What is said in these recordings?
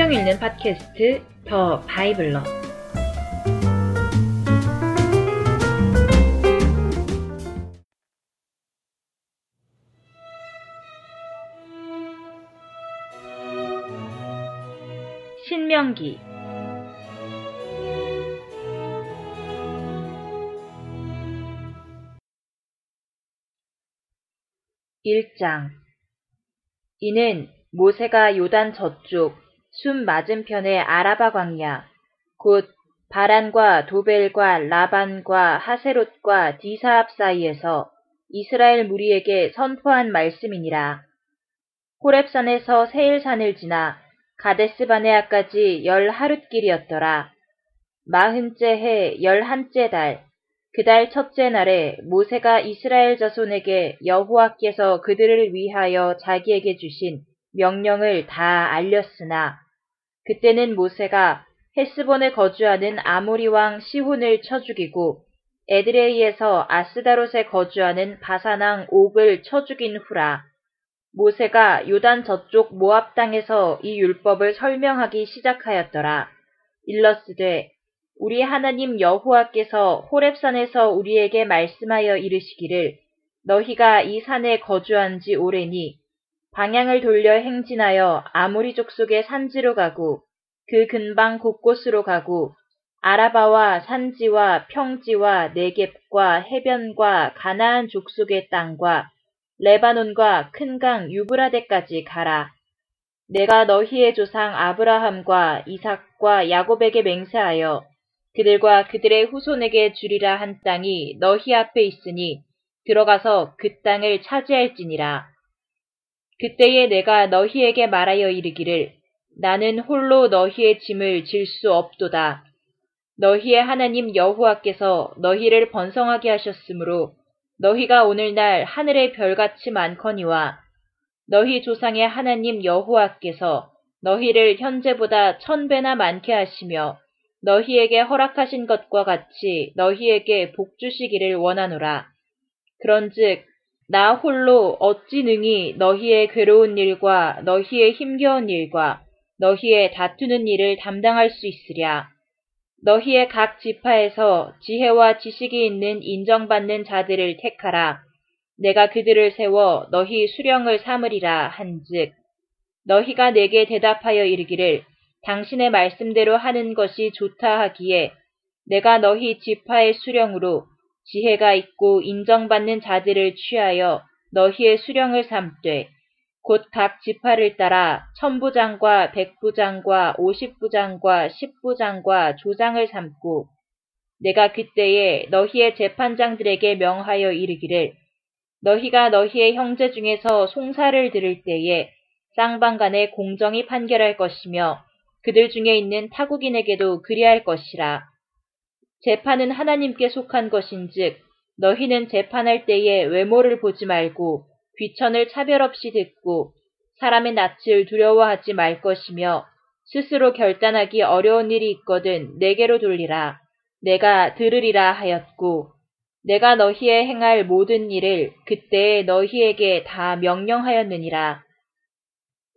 성경 읽는 팟캐스트 더 바이블러. 신명기. 이는 모세가 요단 저쪽 숨 맞은편의 아라바 광야 곧 바란과 도벨과 라반과 하세롯과 디사합 사이에서 이스라엘 무리에게 선포한 말씀이니라. 호랍산에서 세일산을 지나 가데스 바네아까지 10하룻길이었더라. 40째 해 11째 달 그달 첫째 날에 모세가 이스라엘 자손에게 여호와께서 그들을 위하여 자기에게 주신 명령을 다 알렸으나 그때는 모세가 헷스본에 거주하는 아모리 왕 시혼을 쳐 죽이고 에드레이에서 아스다롯에 거주하는 바산 왕 옥을 쳐 죽인 후라. 모세가 요단 저쪽 모압 땅에서 이 율법을 설명하기 시작하였더라. 일러스되 우리 하나님 여호와께서 호렙산에서 우리에게 말씀하여 이르시기를 너희가 이 산에 거주한 지 오래니 방향을 돌려 행진하여 아모리 족속의 산지로 가고 그 근방 곳곳으로 가고 아라바와 산지와 평지와 네겝과 해변과 가나안 족속의 땅과 레바논과 큰 강 유브라데까지 가라. 내가 너희의 조상 아브라함과 이삭과 야곱에게 맹세하여 그들과 그들의 후손에게 주리라 한 땅이 너희 앞에 있으니 들어가서 그 땅을 차지할지니라. 그때에 내가 너희에게 말하여 이르기를 나는 홀로 너희의 짐을 질 수 없도다. 너희의 하나님 여호와께서 너희를 번성하게 하셨으므로 너희가 오늘날 하늘의 별같이 많거니와 너희 조상의 하나님 여호와께서 너희를 현재보다 1000배나 많게 하시며 너희에게 허락하신 것과 같이 너희에게 복 주시기를 원하노라. 그런즉 나 홀로 어찌 능히 너희의 괴로운 일과 너희의 힘겨운 일과 너희의 다투는 일을 담당할 수 있으랴. 너희의 각 지파에서 지혜와 지식이 있는 인정받는 자들을 택하라. 내가 그들을 세워 너희 수령을 삼으리라 한즉 너희가 내게 대답하여 이르기를 당신의 말씀대로 하는 것이 좋다 하기에 내가 너희 지파의 수령으로 지혜가 있고 인정받는 자들을 취하여 너희의 수령을 삼되 곧 각 지파를 따라 1000부장과 100부장과 50부장과 10부장과 조장을 삼고 내가 그때에 너희의 재판장들에게 명하여 이르기를 너희가 너희의 형제 중에서 송사를 들을 때에 쌍방간에 공정히 판결할 것이며 그들 중에 있는 타국인에게도 그리할 것이라. 재판은 하나님께 속한 것인즉 너희는 재판할 때에 외모를 보지 말고 귀천을 차별 없이 듣고 사람의 낯을 두려워하지 말 것이며 스스로 결단하기 어려운 일이 있거든 내게로 돌리라. 내가 들으리라 하였고 내가 너희의 행할 모든 일을 그때에 너희에게 다 명령하였느니라.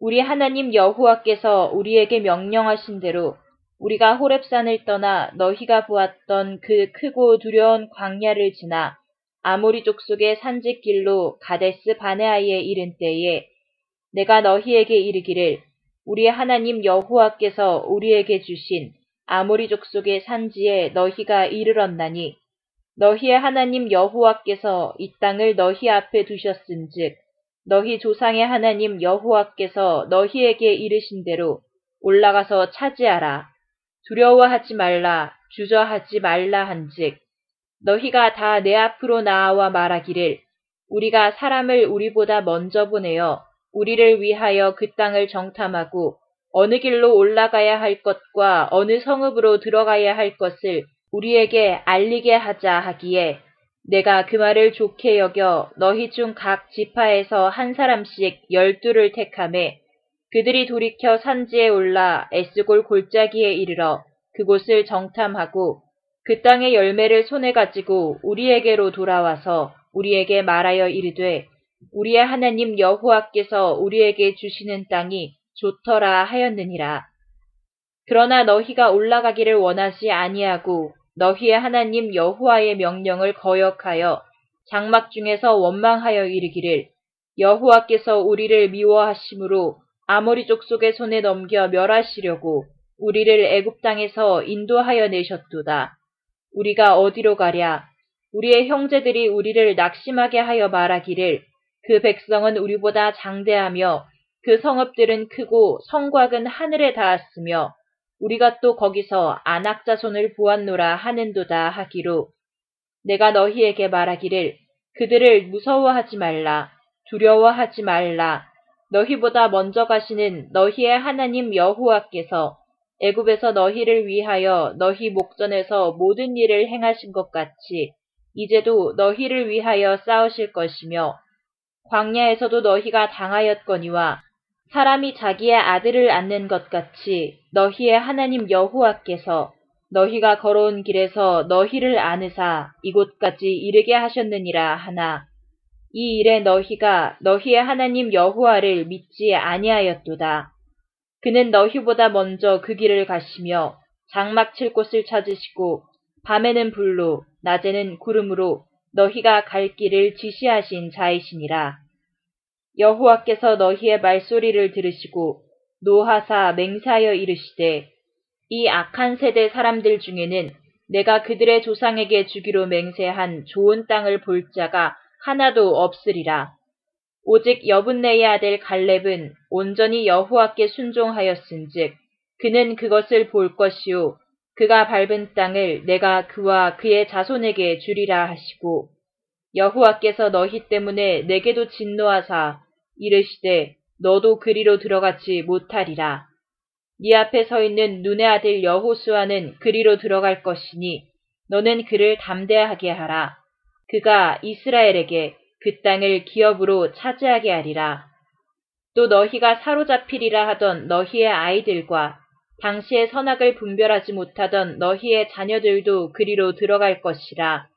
우리 하나님 여호와께서 우리에게 명령하신 대로 우리가 호렙산을 떠나 너희가 보았던 그 크고 두려운 광야를 지나 아모리 족속의 산지길로 가데스 바네아에 이른 때에 내가 너희에게 이르기를 우리 하나님 여호와께서 우리에게 주신 아모리 족속의 산지에 너희가 이르렀나니 너희의 하나님 여호와께서 이 땅을 너희 앞에 두셨은즉 너희 조상의 하나님 여호와께서 너희에게 이르신 대로 올라가서 차지하라. 두려워하지 말라, 주저하지 말라 한즉 너희가 다 내 앞으로 나아와 말하기를 우리가 사람을 우리보다 먼저 보내어 우리를 위하여 그 땅을 정탐하고 어느 길로 올라가야 할 것과 어느 성읍으로 들어가야 할 것을 우리에게 알리게 하자 하기에 내가 그 말을 좋게 여겨 너희 중 각 지파에서 한 사람씩 12를 택하매 그들이 돌이켜 산지에 올라 에스골 골짜기에 이르러 그곳을 정탐하고 그 땅의 열매를 손에 가지고 우리에게로 돌아와서 우리에게 말하여 이르되 우리의 하나님 여호와께서 우리에게 주시는 땅이 좋더라 하였느니라. 그러나 너희가 올라가기를 원하지 아니하고 너희의 하나님 여호와의 명령을 거역하여 장막 중에서 원망하여 이르기를 여호와께서 우리를 미워하심으로 아모리 족속의 손에 넘겨 멸하시려고 우리를 애굽 땅에서 인도하여 내셨도다. 우리가 어디로 가랴? 우리의 형제들이 우리를 낙심하게 하여 말하기를 그 백성은 우리보다 장대하며 그 성읍들은 크고 성곽은 하늘에 닿았으며 우리가 또 거기서 아낙 자손을 보았노라 하는도다 하기로 내가 너희에게 말하기를 그들을 무서워하지 말라 두려워하지 말라 너희보다 먼저 가시는 너희의 하나님 여호와께서 애굽에서 너희를 위하여 너희 목전에서 모든 일을 행하신 것 같이 이제도 너희를 위하여 싸우실 것이며 광야에서도 너희가 당하였거니와 사람이 자기의 아들을 낳는 것 같이 너희의 하나님 여호와께서 너희가 걸어온 길에서 너희를 안으사 이곳까지 이르게 하셨느니라 하나 이 일에 너희가 너희의 하나님 여호와를 믿지 아니하였도다. 그는 너희보다 먼저 그 길을 가시며 장막 칠 곳을 찾으시고 밤에는 불로 낮에는 구름으로 너희가 갈 길을 지시하신 자이시니라. 여호와께서 너희의 말소리를 들으시고 노하사 맹세하여 이르시되 이 악한 세대 사람들 중에는 내가 그들의 조상에게 주기로 맹세한 좋은 땅을 볼 자가 하나도 없으리라. 오직 여분네의 아들 갈렙은 온전히 여호와께 순종하였은즉 그는 그것을 볼 것이요 그가 밟은 땅을 내가 그와 그의 자손에게 주리라 하시고 여호와께서 너희 때문에 내게도 진노하사 이르시되 너도 그리로 들어가지 못하리라. 네 앞에 서 있는 눈의 아들 여호수아는 그리로 들어갈 것이니 너는 그를 담대하게 하라. 그가 이스라엘에게 그 땅을 기업으로 차지하게 하리라. 또 너희가 사로잡히리라 하던 너희의 아이들과 당시의 선악을 분별하지 못하던 너희의 자녀들도 그리로 들어갈 것이라.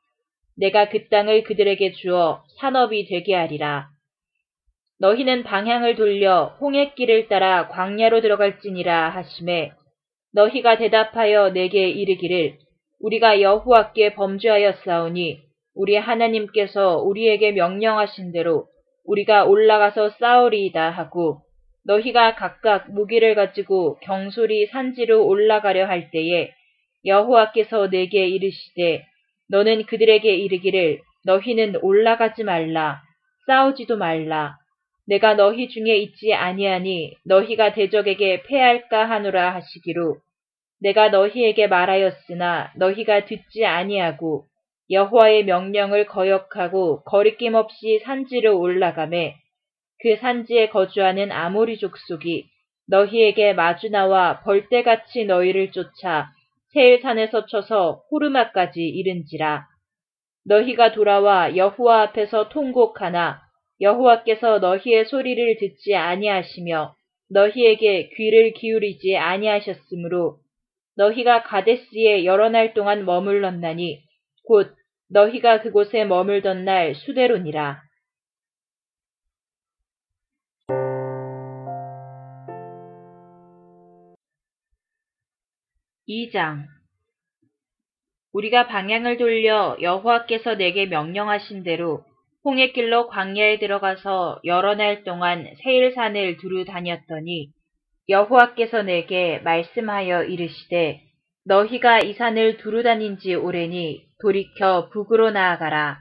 내가 그 땅을 그들에게 주어 산업이 되게 하리라. 너희는 방향을 돌려 홍해길을 따라 광야로 들어갈지니라 하시매 너희가 대답하여 내게 이르기를 우리가 여호와께 범죄하였사오니 우리 하나님께서 우리에게 명령하신 대로 우리가 올라가서 싸우리이다 하고 너희가 각각 무기를 가지고 경솔히 산지로 올라가려 할 때에 여호와께서 내게 이르시되 너는 그들에게 이르기를 너희는 올라가지 말라 싸우지도 말라 내가 너희 중에 있지 아니하니 너희가 대적에게 패할까 하노라 하시기로 내가 너희에게 말하였으나 너희가 듣지 아니하고 여호와의 명령을 거역하고 거리낌 없이 산지로 올라가매 그 산지에 거주하는 아모리 족속이 너희에게 마주 나와 벌떼같이 너희를 쫓아 세일산에서 쳐서 호르마까지 이른지라. 너희가 돌아와 여호와 앞에서 통곡하나 여호와께서 너희의 소리를 듣지 아니하시며 너희에게 귀를 기울이지 아니하셨으므로 너희가 가데스에 여러 날 동안 머물렀나니 곧 너희가 그곳에 머물던 날 수대로니라. 우리가 방향을 돌려 여호와께서 내게 명령하신 대로 홍해길로 광야에 들어가서 여러 날 동안 세일산을 두루 다녔더니 여호와께서 내게 말씀하여 이르시되 너희가 이 산을 두루 다닌 지 오래니 돌이켜 북으로 나아가라.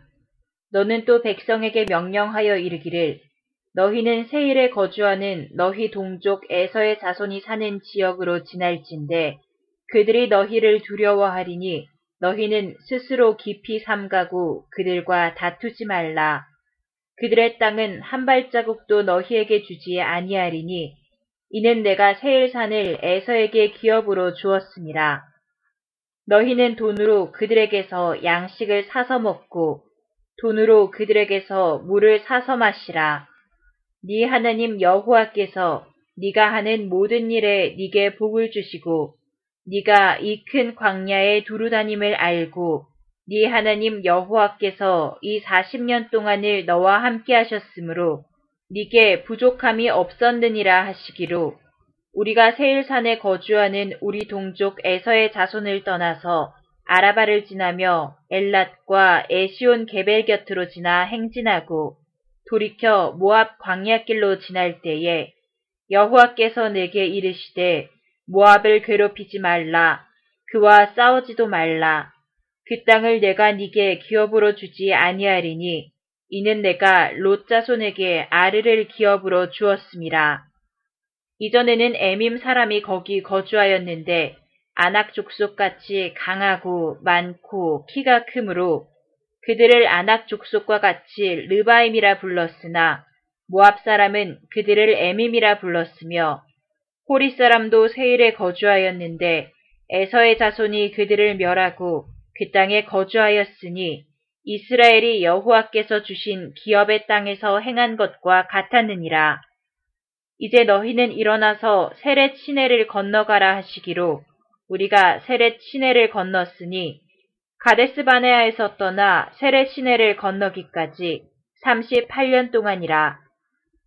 너는 또 백성에게 명령하여 이르기를 너희는 세일에 거주하는 너희 동족 에서의 자손이 사는 지역으로 지날진대 그들이 너희를 두려워하리니 너희는 스스로 깊이 삼가고 그들과 다투지 말라. 그들의 땅은 한 발자국도 너희에게 주지 아니하리니 이는 내가 세일산을 에서에게 기업으로 주었습니다. 너희는 돈으로 그들에게서 양식을 사서 먹고 돈으로 그들에게서 물을 사서 마시라. 네 하나님 여호와께서 네가 하는 모든 일에 네게 복을 주시고 네가 이 큰 광야에 두루 다님을 알고 네 하나님 여호와께서 이 40년 동안을 너와 함께 하셨으므로 네게 부족함이 없었느니라 하시기로 우리가 세일산에 거주하는 우리 동족 에서의 자손을 떠나서 아라바를 지나며 엘랏과 에시온 개벨 곁으로 지나 행진하고 돌이켜 모압 광야길로 지날 때에 여호와께서 내게 이르시되 모압을 괴롭히지 말라. 그와 싸우지도 말라. 그 땅을 내가 네게 기업으로 주지 아니하리니 이는 내가 롯 자손에게 아르를 기업으로 주었습니다. 이전에는 에밈 사람이 거기 거주하였는데 아낙 족속같이 강하고 많고 키가 크므로 그들을 아낙 족속과 같이 르바임이라 불렀으나 모압 사람은 그들을 에밈이라 불렀으며 호리 사람도 세일에 거주하였는데 에서의 자손이 그들을 멸하고 그 땅에 거주하였으니 이스라엘이 여호와께서 주신 기업의 땅에서 행한 것과 같았느니라. 이제 너희는 일어나서 세렛 시내를 건너가라 하시기로 우리가 세렛 시내를 건넜으니 가데스 바네아에서 떠나 세렛 시내를 건너기까지 38년 동안이라.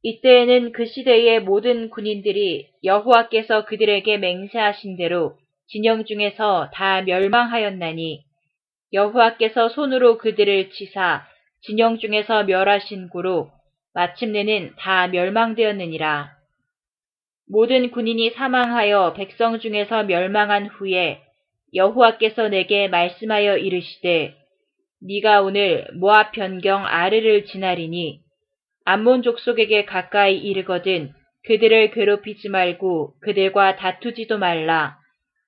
이때에는 그 시대의 모든 군인들이 여호와께서 그들에게 맹세하신 대로 진영 중에서 다 멸망하였나니 여호와께서 손으로 그들을 치사 진영 중에서 멸하신 고로 마침내는 다 멸망되었느니라. 모든 군인이 사망하여 백성 중에서 멸망한 후에 여호와께서 내게 말씀하여 이르시되 네가 오늘 모압 변경 아르를 지나리니 암몬 족속에게 가까이 이르거든 그들을 괴롭히지 말고 그들과 다투지도 말라.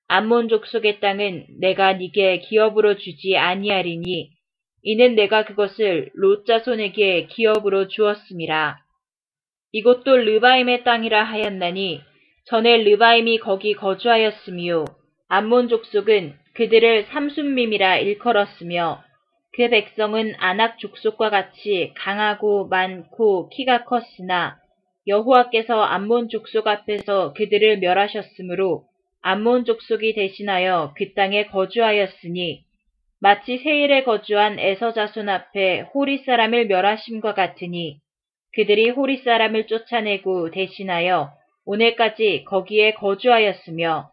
암몬 족속의 땅은 내가 네게 기업으로 주지 아니하리니 이는 내가 그것을 롯 자손에게 기업으로 주었음이라. 이곳도 르바임의 땅이라 하였나니 전에 르바임이 거기 거주하였으며 암몬 족속은 그들을 삼순밈이라 일컬었으며 그 백성은 아낙 족속과 같이 강하고 많고 키가 컸으나 여호와께서 암몬 족속 앞에서 그들을 멸하셨으므로 암몬 족속이 대신하여 그 땅에 거주하였으니 마치 세일에 거주한 에서 자손 앞에 호리 사람을 멸하심과 같으니 그들이 호리 사람을 쫓아내고 대신하여 오늘까지 거기에 거주하였으며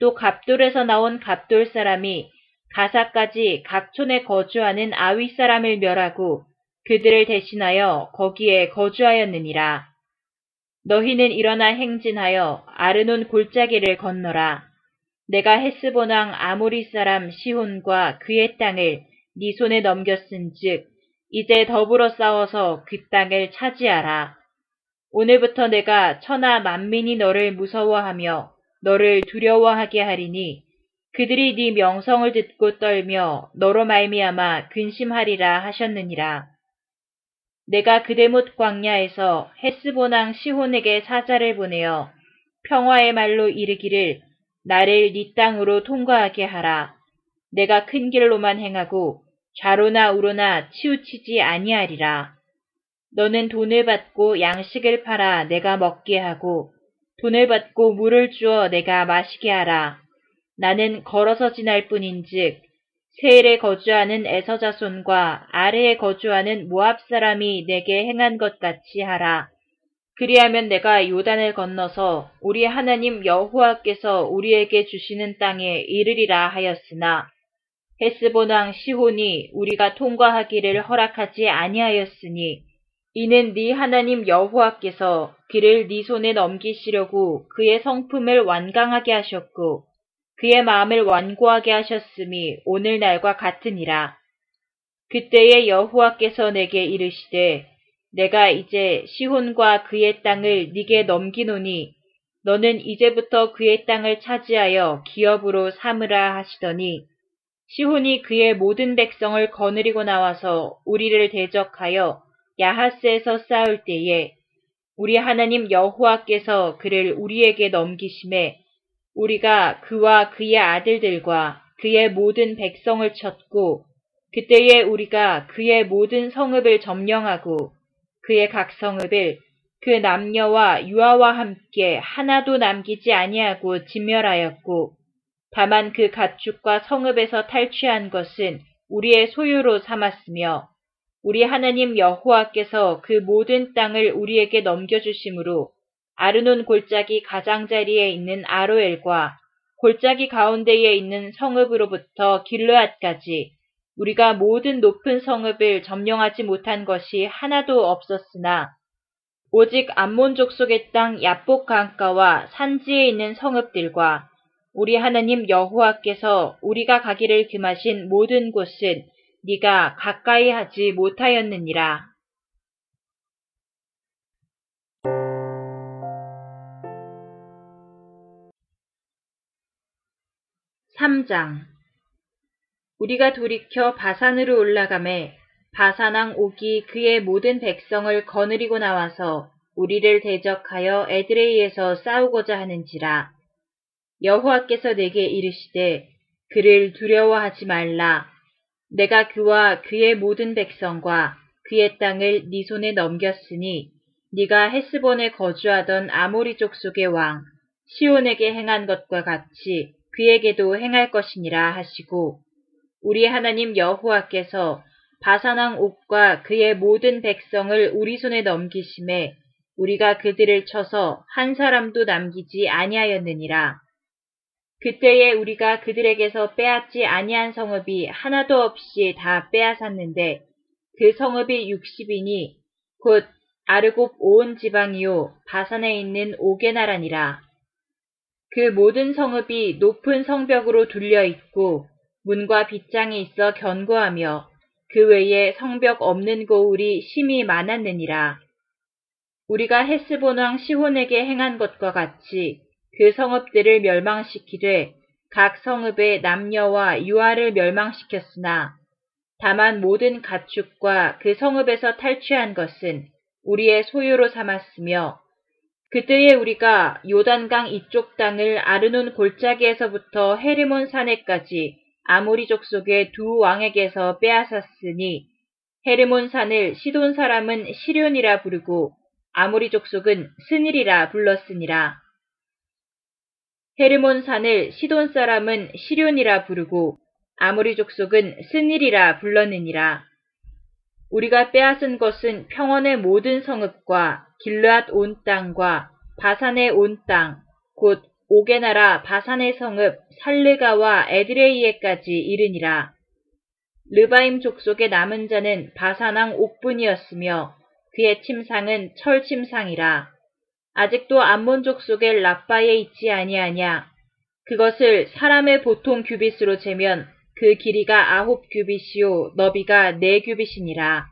또 갑돌에서 나온 갑돌 사람이 가사까지 각촌에 거주하는 아윗 사람을 멸하고 그들을 대신하여 거기에 거주하였느니라. 너희는 일어나 행진하여 아르논 골짜기를 건너라. 내가 헬스본 왕 아모리 사람 시혼과 그의 땅을 네 손에 넘겼은즉 이제 더불어 싸워서 그 땅을 차지하라. 오늘부터 내가 천하 만민이 너를 무서워하며 너를 두려워하게 하리니 그들이 네 명성을 듣고 떨며 너로 말미암아 근심하리라 하셨느니라. 내가 그대못 광야에서 헬스본 왕 시혼에게 사자를 보내어 평화의 말로 이르기를 나를 네 땅으로 통과하게 하라. 내가 큰 길로만 행하고 좌로나 우로나 치우치지 아니하리라. 너는 돈을 받고 양식을 팔아 내가 먹게 하고 돈을 받고 물을 주어 내가 마시게 하라. 나는 걸어서 지날 뿐인즉 세일에 거주하는 에서 자손과 아래에 거주하는 모압 사람이 내게 행한 것 같이 하라. 그리하면 내가 요단을 건너서 우리 하나님 여호와께서 우리에게 주시는 땅에 이르리라 하였으나 헬스본 왕 시혼이 우리가 통과하기를 허락하지 아니하였으니 이는 네 하나님 여호와께서 그를 네 손에 넘기시려고 그의 성품을 완강하게 하셨고 그의 마음을 완고하게 하셨음이 오늘날과 같으니라. 그때에 여호와께서 내게 이르시되 내가 이제 시혼과 그의 땅을 네게 넘기노니 너는 이제부터 그의 땅을 차지하여 기업으로 삼으라 하시더니 시혼이 그의 모든 백성을 거느리고 나와서 우리를 대적하여 야하스에서 싸울 때에 우리 하나님 여호와께서 그를 우리에게 넘기심에 우리가 그와 그의 아들들과 그의 모든 백성을 쳤고 그때에 우리가 그의 모든 성읍을 점령하고 그의 각 성읍을 그 남녀와 유아와 함께 하나도 남기지 아니하고 진멸하였고 다만 그 가축과 성읍에서 탈취한 것은 우리의 소유로 삼았으며 우리 하나님 여호와께서 그 모든 땅을 우리에게 넘겨주심으로 아르논 골짜기 가장자리에 있는 아로엘과 골짜기 가운데에 있는 성읍으로부터 길르앗까지 우리가 모든 높은 성읍을 점령하지 못한 것이 하나도 없었으나 오직 암몬족 속의 땅 야복 강가와 산지에 있는 성읍들과 우리 하나님 여호와께서 우리가 가기를 금하신 모든 곳은 네가 가까이 하지 못하였느니라. 우리가 돌이켜 바산으로 올라가매 바산왕 옥이 그의 모든 백성을 거느리고 나와서 우리를 대적하여 에드레이에서 싸우고자 하는지라. 여호와께서 내게 이르시되 그를 두려워하지 말라. 내가 그와 그의 모든 백성과 그의 땅을 네 손에 넘겼으니 네가 헬스본에 거주하던 아모리 족속의 왕 시온에게 행한 것과 같이 그에게도 행할 것이니라 하시고, 우리 하나님 여호와께서 바산왕 옥과 그의 모든 백성을 우리 손에 넘기심에 우리가 그들을 쳐서 한 사람도 남기지 아니하였느니라. 그때에 우리가 그들에게서 빼앗지 아니한 성읍이 하나도 없이 다 빼앗았는데 그 성읍이 60이니 곧 아르곱 오은 지방이요 바산에 있는 옥의 나라니라. 그 모든 성읍이 높은 성벽으로 둘려 있고 문과 빗장이 있어 견고하며 그 외에 성벽 없는 고울이 심히 많았느니라. 우리가 헬스본 왕 시혼에게 행한 것과 같이 그 성읍들을 멸망시키되 각 성읍의 남녀와 유아를 멸망시켰으나 다만 모든 가축과 그 성읍에서 탈취한 것은 우리의 소유로 삼았으며, 그때에 우리가 요단강 이쪽 땅을 아르논 골짜기에서부터 헤르몬 산에까지 아모리족 속의 두 왕에게서 빼앗았으니 헤르몬 산을 시돈 사람은 시륜이라 부르고 아모리족 속은 스닐이라 불렀으니라. 헤르몬 산을 시돈 사람은 시륜이라 부르고 아모리족 속은 스닐이라 불렀느니라. 우리가 빼앗은 것은 평원의 모든 성읍과 길르앗 온 땅과 바산의 온 땅, 곧 옥의 나라 바산의 성읍 살르가와 에드레이에까지 이르니라. 르바임 족속의 남은 자는 바산왕 옥뿐이었으며 그의 침상은 철침상이라. 아직도 암몬 족속의 라빠에 있지 아니하냐. 그것을 사람의 보통 규빗으로 재면 그 길이가 9규빗이요 너비가 4규빗이니라.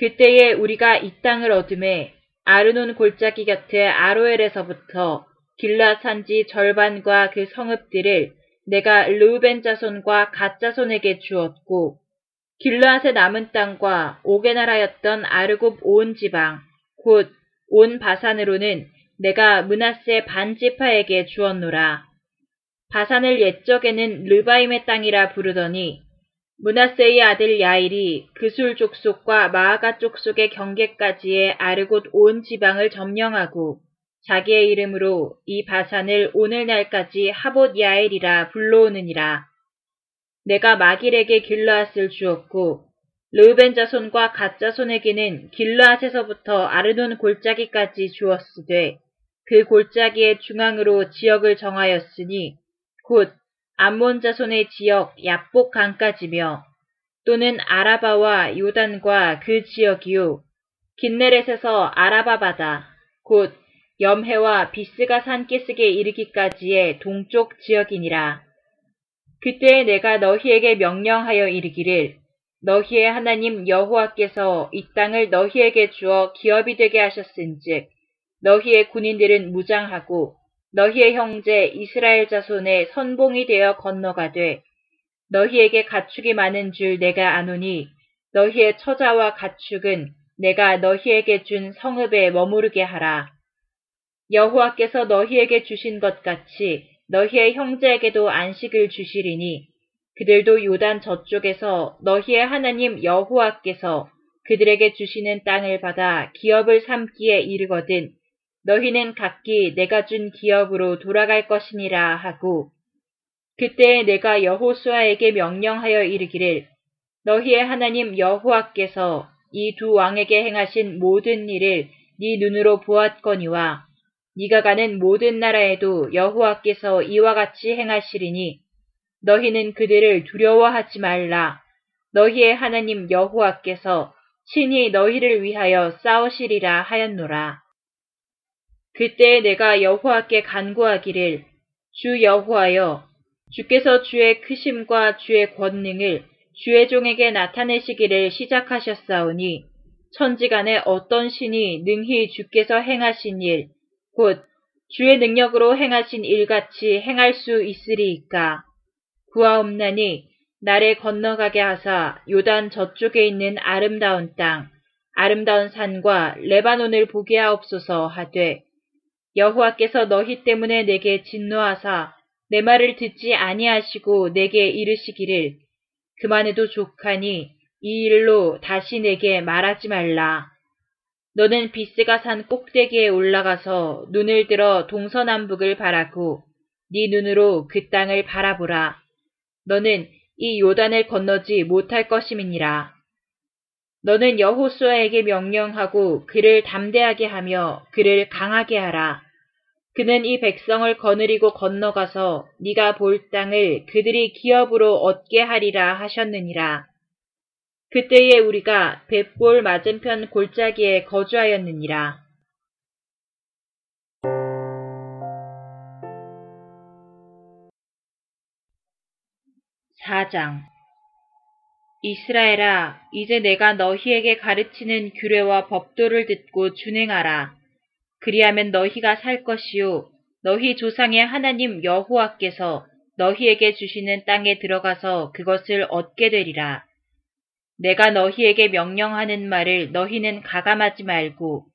그때에 우리가 이 땅을 얻음에 아르논 골짜기 곁에 아로엘에서부터 길르앗 산지 절반과 그 성읍들을 내가 르우벤 자손과 갓 자손에게 주었고, 길르앗의 남은 땅과 옥의 나라였던 아르곱 온 지방 곧 온 바산으로는 내가 므낫세 반지파에게 주었노라. 바산을 옛적에는 르바임의 땅이라 부르더니 므낫세의 아들 야일이 그술 족속과 마아가 족속의 경계까지의 아르곳 온 지방을 점령하고 자기의 이름으로 이 바산을 오늘날까지 하봇 야일이라 불러오느니라. 내가 마길에게 길르앗을 주었고 르우벤 자손과 갓 자손에게는 길르앗에서부터 아르논 골짜기까지 주었으되 그 골짜기의 중앙으로 지역을 정하였으니 곧 암몬 자손의 지역 야복 강까지며 또는 아라바와 요단과 그 지역이요 긴네렛에서 아라바 바다 곧 염해와 비스가 산기슭에 이르기까지의 동쪽 지역이니라. 그때에 내가 너희에게 명령하여 이르기를 너희의 하나님 여호와께서 이 땅을 너희에게 주어 기업이 되게 하셨은즉 너희의 군인들은 무장하고 너희의 형제 이스라엘 자손의 선봉이 되어 건너가되 너희에게 가축이 많은 줄 내가 아노니 너희의 처자와 가축은 내가 너희에게 준 성읍에 머무르게 하라. 여호와께서 너희에게 주신 것 같이 너희의 형제에게도 안식을 주시리니 그들도 요단 저쪽에서 너희의 하나님 여호와께서 그들에게 주시는 땅을 받아 기업을 삼기에 이르거든 너희는 각기 내가 준 기업으로 돌아갈 것이니라 하고, 그때에 내가 여호수아에게 명령하여 이르기를 너희의 하나님 여호와께서 이 두 왕에게 행하신 모든 일을 네 눈으로 보았거니와 네가 가는 모든 나라에도 여호와께서 이와 같이 행하시리니 너희는 그들을 두려워하지 말라. 너희의 하나님 여호와께서 친히 너희를 위하여 싸우시리라 하였노라. 그때 내가 여호와께 간구하기를 주 여호와여 주께서 주의 크심과 주의 권능을 주의 종에게 나타내시기를 시작하셨사오니 천지간에 어떤 신이 능히 주께서 행하신 일 곧 주의 능력으로 행하신 일같이 행할 수 있으리이까. 구하옵나니 나를 건너가게 하사 요단 저쪽에 있는 아름다운 땅 아름다운 산과 레바논을 보게 하옵소서 하되 여호와께서 너희 때문에 내게 진노하사 내 말을 듣지 아니하시고 내게 이르시기를 그만해도 족하니 이 일로 다시 내게 말하지 말라. 너는 비스가 산 꼭대기에 올라가서 눈을 들어 동서남북을 바라고 네 눈으로 그 땅을 바라보라. 너는 이 요단을 건너지 못할 것임이니라. 너는 여호수아에게 명령하고 그를 담대하게 하며 그를 강하게 하라. 그는 이 백성을 거느리고 건너가서 네가 볼 땅을 그들이 기업으로 얻게 하리라 하셨느니라. 그때에 우리가 벳볼 맞은편 골짜기에 거주하였느니라. 이스라엘아 이제 내가 너희에게 가르치는 규례와 법도를 듣고 준행하라. 그리하면 너희가 살 것이요 너희 조상의 하나님 여호와께서 너희에게 주시는 땅에 들어가서 그것을 얻게 되리라. 내가 너희에게 명령하는 말을 너희는 가감하지 말고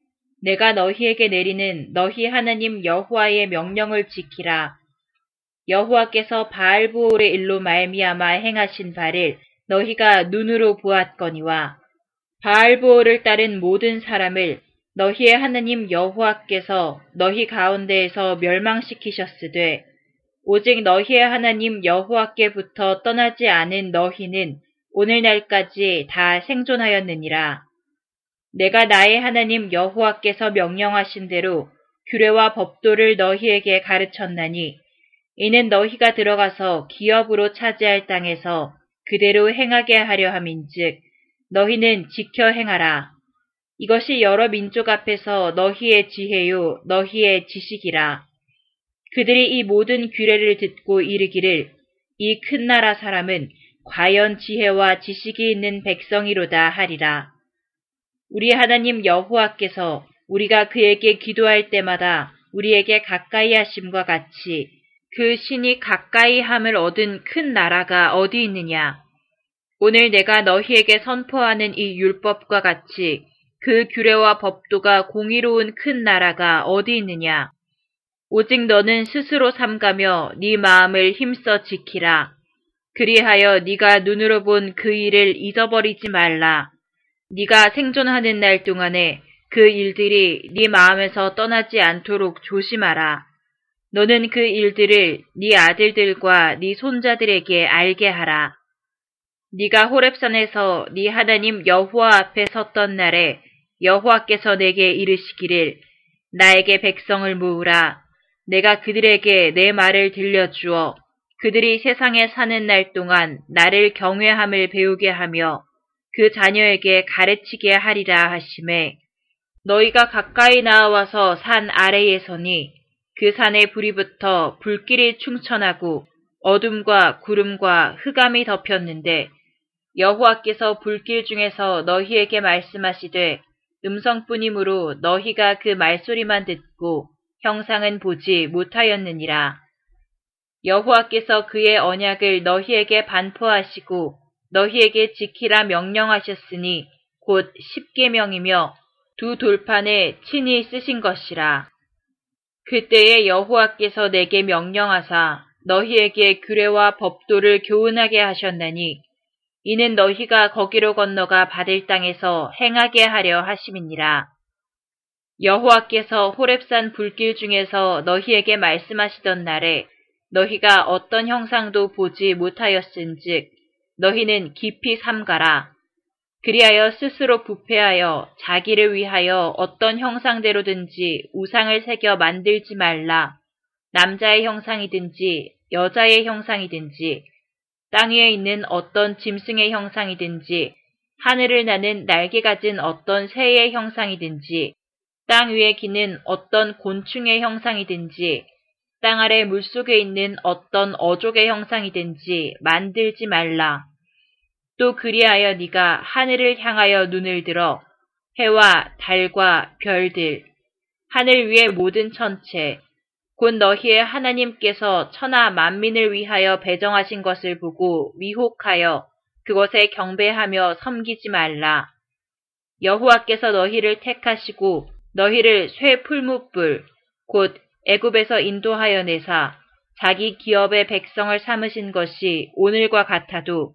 내가 너희에게 내리는 너희 하나님 여호와의 명령을 지키라. 여호와께서 바알보올의 일로 말미암아 행하신 바를 너희가 눈으로 보았거니와 바알보올을 따른 모든 사람을 너희의 하나님 여호와께서 너희 가운데에서 멸망시키셨으되 오직 너희의 하나님 여호와께부터 떠나지 않은 너희는 오늘날까지 다 생존하였느니라. 내가 나의 하나님 여호와께서 명령하신 대로 규례와 법도를 너희에게 가르쳤나니 이는 너희가 들어가서 기업으로 차지할 땅에서 그대로 행하게 하려 함인즉 너희는 지켜 행하라. 이것이 여러 민족 앞에서 너희의 지혜요 너희의 지식이라. 그들이 이 모든 규례를 듣고 이르기를 이 큰 나라 사람은 과연 지혜와 지식이 있는 백성이로다 하리라. 우리 하나님 여호와께서 우리가 그에게 기도할 때마다 우리에게 가까이 하심과 같이 그 신이 가까이 함을 얻은 큰 나라가 어디 있느냐. 오늘 내가 너희에게 선포하는 이 율법과 같이 그 규례와 법도가 공의로운 큰 나라가 어디 있느냐. 오직 너는 스스로 삼가며 네 마음을 힘써 지키라. 그리하여 네가 눈으로 본 그 일을 잊어버리지 말라. 네가 생존하는 날 동안에 그 일들이 네 마음에서 떠나지 않도록 조심하라. 너는 그 일들을 네 아들들과 네 손자들에게 알게 하라. 네가 호렙산에서 네 하나님 여호와 앞에 섰던 날에 여호와께서 내게 이르시기를 나에게 백성을 모으라. 내가 그들에게 내 말을 들려주어 그들이 세상에 사는 날 동안 나를 경외함을 배우게 하며 그 자녀에게 가르치게 하리라 하시매 너희가 가까이 나와서 산 아래에 서니 그 산의 불이 붙어 불길이 충천하고 어둠과 구름과 흑암이 덮였는데 여호와께서 불길 중에서 너희에게 말씀하시되 음성뿐이므로 너희가 그 말소리만 듣고 형상은 보지 못하였느니라. 여호와께서 그의 언약을 너희에게 반포하시고 너희에게 지키라 명령하셨으니 곧 십계명이며 두 돌판에 친히 쓰신 것이라. 그때에 여호와께서 내게 명령하사 너희에게 규례와 법도를 교훈하게 하셨나니 이는 너희가 거기로 건너가 받을 땅에서 행하게 하려 하심이니라. 여호와께서 호렙산 불길 중에서 너희에게 말씀하시던 날에 너희가 어떤 형상도 보지 못하였은즉 너희는 깊이 삼가라. 그리하여 스스로 부패하여 자기를 위하여 어떤 형상대로든지 우상을 새겨 만들지 말라. 남자의 형상이든지 여자의 형상이든지 땅 위에 있는 어떤 짐승의 형상이든지 하늘을 나는 날개 가진 어떤 새의 형상이든지 땅 위에 기는 어떤 곤충의 형상이든지 땅 아래 물속에 있는 어떤 어족의 형상이든지 만들지 말라. 또 그리하여 네가 하늘을 향하여 눈을 들어 해와 달과 별들, 하늘 위의 모든 천체, 곧 너희의 하나님께서 천하 만민을 위하여 배정하신 것을 보고 위혹하여 그것에 경배하며 섬기지 말라. 여호와께서 너희를 택하시고 너희를 쇠 풀무불, 곧 애굽에서 인도하여 내사 자기 기업의 백성을 삼으신 것이 오늘과 같아도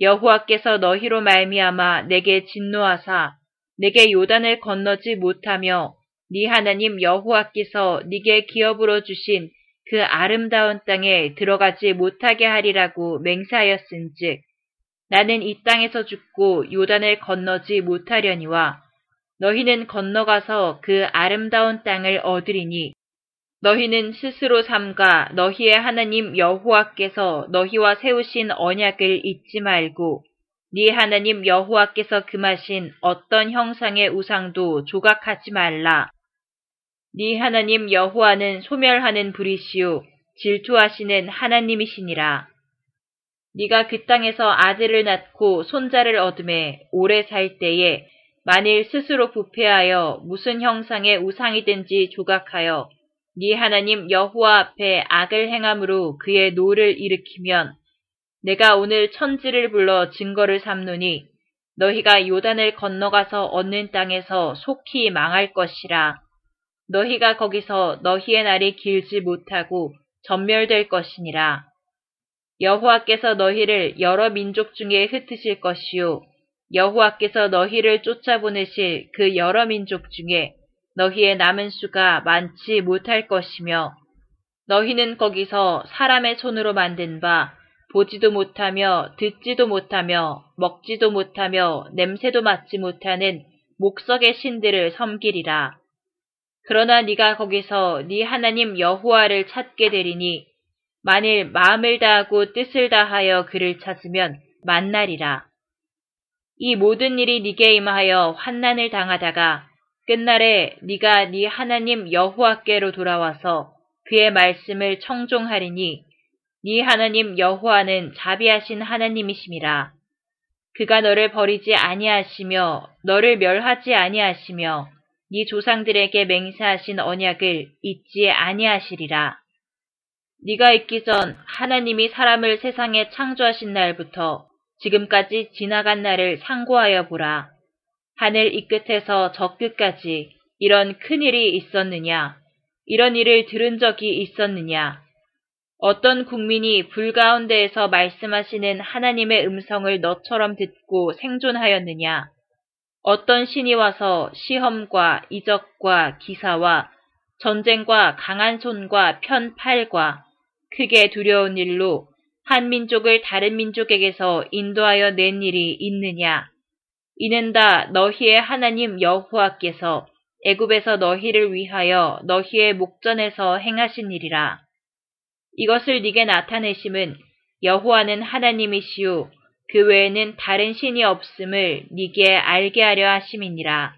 여호와께서 너희로 말미암아 내게 진노하사 내게 요단을 건너지 못하며 네 하나님 여호와께서 네게 기업으로 주신 그 아름다운 땅에 들어가지 못하게 하리라고 맹세하였은즉 나는 이 땅에서 죽고 요단을 건너지 못하려니와 너희는 건너가서 그 아름다운 땅을 얻으리니 너희는 스스로 삼가 너희의 하나님 여호와께서 너희와 세우신 언약을 잊지 말고 네 하나님 여호와께서 금하신 어떤 형상의 우상도 조각하지 말라. 네 하나님 여호와는 소멸하는 불이시요 질투하시는 하나님이시니라. 네가 그 땅에서 아들을 낳고 손자를 얻으매 오래 살 때에 만일 스스로 부패하여 무슨 형상의 우상이든지 조각하여 네 하나님 여호와 앞에 악을 행함으로 그의 노를 일으키면 내가 오늘 천지를 불러 증거를 삼노니 너희가 요단을 건너가서 얻는 땅에서 속히 망할 것이라. 너희가 거기서 너희의 날이 길지 못하고 전멸될 것이니라. 여호와께서 너희를 여러 민족 중에 흩으실 것이요 여호와께서 너희를 쫓아보내실 그 여러 민족 중에 너희의 남은 수가 많지 못할 것이며 너희는 거기서 사람의 손으로 만든 바 보지도 못하며 듣지도 못하며 먹지도 못하며 냄새도 맡지 못하는 목석의 신들을 섬기리라. 그러나 네가 거기서 네 하나님 여호와를 찾게 되리니 만일 마음을 다하고 뜻을 다하여 그를 찾으면 만나리라. 이 모든 일이 네게 임하여 환난을 당하다가 끝날에 네가 네 하나님 여호와께로 돌아와서 그의 말씀을 청종하리니 네 하나님 여호와는 자비하신 하나님이심이라. 그가 너를 버리지 아니하시며 너를 멸하지 아니하시며 네 조상들에게 맹세하신 언약을 잊지 아니하시리라. 네가 있기 전 하나님이 사람을 세상에 창조하신 날부터 지금까지 지나간 날을 상고하여 보라. 하늘 이 끝에서 저 끝까지 이런 큰 일이 있었느냐? 이런 일을 들은 적이 있었느냐? 어떤 국민이 불 가운데에서 말씀하시는 하나님의 음성을 너처럼 듣고 생존하였느냐? 어떤 신이 와서 시험과 이적과 기사와 전쟁과 강한 손과 편 팔과 크게 두려운 일로 한 민족을 다른 민족에게서 인도하여 낸 일이 있느냐? 이는 다 너희의 하나님 여호와께서 애굽에서 너희를 위하여 너희의 목전에서 행하신 일이라. 이것을 네게 나타내심은 여호와는 하나님이시요 그 외에는 다른 신이 없음을 네게 알게 하려 하심이니라.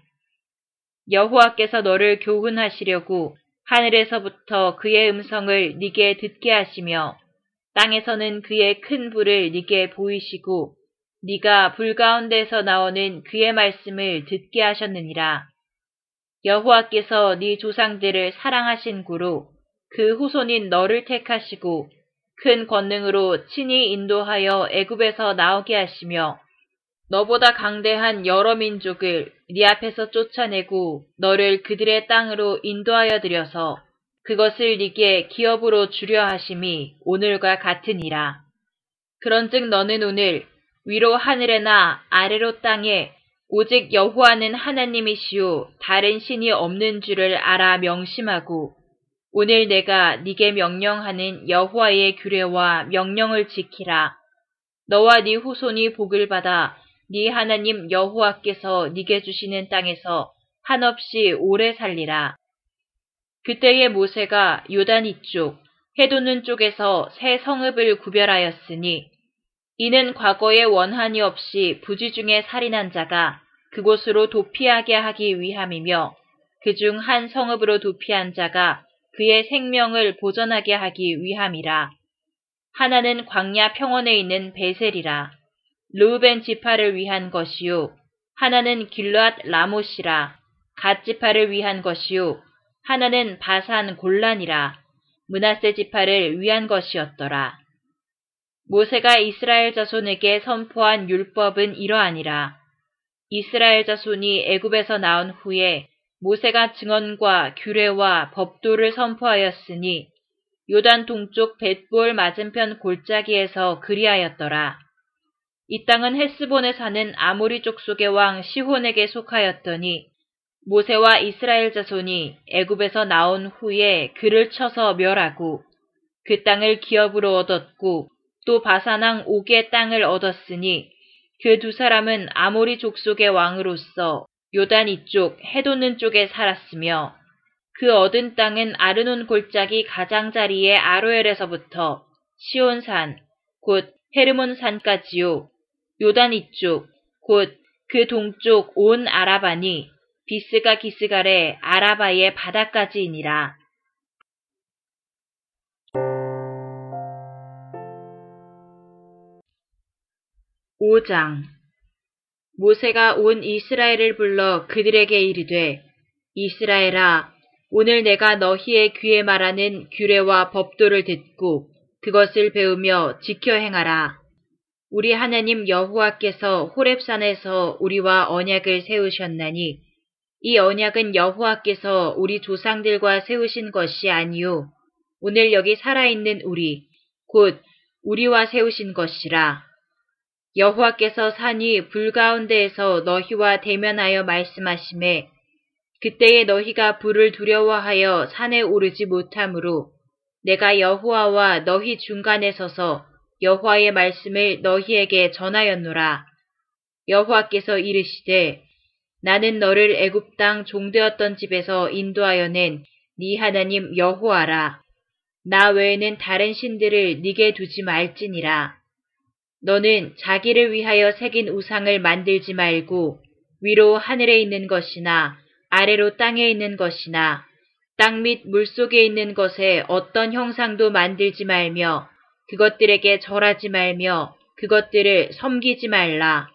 여호와께서 너를 교훈하시려고 하늘에서부터 그의 음성을 네게 듣게 하시며 땅에서는 그의 큰 불을 네게 보이시고 네가 불 가운데서 나오는 그의 말씀을 듣게 하셨느니라. 여호와께서 네 조상들을 사랑하신 구로 그 후손인 너를 택하시고 큰 권능으로 친히 인도하여 애굽에서 나오게 하시며 너보다 강대한 여러 민족을 네 앞에서 쫓아내고 너를 그들의 땅으로 인도하여 들여서 그것을 네게 기업으로 주려 하심이 오늘과 같으니라. 그런즉 너는 오늘 위로 하늘에나 아래로 땅에 오직 여호와는 하나님이시요 다른 신이 없는 줄을 알아 명심하고 오늘 내가 네게 명령하는 여호와의 규례와 명령을 지키라. 너와 네 후손이 복을 받아 네 하나님 여호와께서 네게 주시는 땅에서 한없이 오래 살리라. 그때에 모세가 요단 이쪽, 해돋는 쪽에서 세 성읍을 구별하였으니 이는 과거에 원한이 없이 부지 중에 살인한 자가 그곳으로 도피하게 하기 위함이며 그중 한 성읍으로 도피한 자가 그의 생명을 보전하게 하기 위함이라. 하나는 광야 평원에 있는 베셀이라. 르우벤 지파를 위한 것이요. 하나는 길르앗 라못이라. 갓 지파를 위한 것이요. 하나는 바산 골란이라. 므낫세 지파를 위한 것이었더라. 모세가 이스라엘 자손에게 선포한 율법은 이러하니라. 이스라엘 자손이 애굽에서 나온 후에 모세가 증언과 규례와 법도를 선포하였으니 요단 동쪽 벳볼 맞은편 골짜기에서 그리하였더라. 이 땅은 헬스본에 사는 아모리 족속의 왕 시혼에게 속하였더니 모세와 이스라엘 자손이 애굽에서 나온 후에 그를 쳐서 멸하고 그 땅을 기업으로 얻었고 또 바산왕 옥의 땅을 얻었으니 그 두 사람은 아모리 족속의 왕으로서 요단 이쪽 해돋는 쪽에 살았으며 그 얻은 땅은 아르논 골짜기 가장자리의 아로엘에서부터 시온산 곧 헤르몬 산까지요. 요단 이쪽 곧 그 동쪽 온 아라바니 비스가 기스갈의 아라바의 바다까지이니라. (5장) 모세가 온 이스라엘을 불러 그들에게 이르되 이스라엘아 오늘 내가 너희의 귀에 말하는 규례와 법도를 듣고 그것을 배우며 지켜 행하라. 우리 하나님 여호와께서 호렙산에서 우리와 언약을 세우셨나니 이 언약은 여호와께서 우리 조상들과 세우신 것이 아니요 오늘 여기 살아있는 우리 곧 우리와 세우신 것이라. 여호와께서 산이 불 가운데에서 너희와 대면하여 말씀하시매 그때에 너희가 불을 두려워하여 산에 오르지 못하므로 내가 여호와와 너희 중간에 서서 여호와의 말씀을 너희에게 전하였노라. 여호와께서 이르시되 나는 너를 애굽 땅 종되었던 집에서 인도하여 낸 네 하나님 여호와라. 나 외에는 다른 신들을 네게 두지 말지니라. 너는 자기를 위하여 새긴 우상을 만들지 말고 위로 하늘에 있는 것이나 아래로 땅에 있는 것이나 땅 및 물속에 있는 것에 어떤 형상도 만들지 말며 그것들에게 절하지 말며 그것들을 섬기지 말라.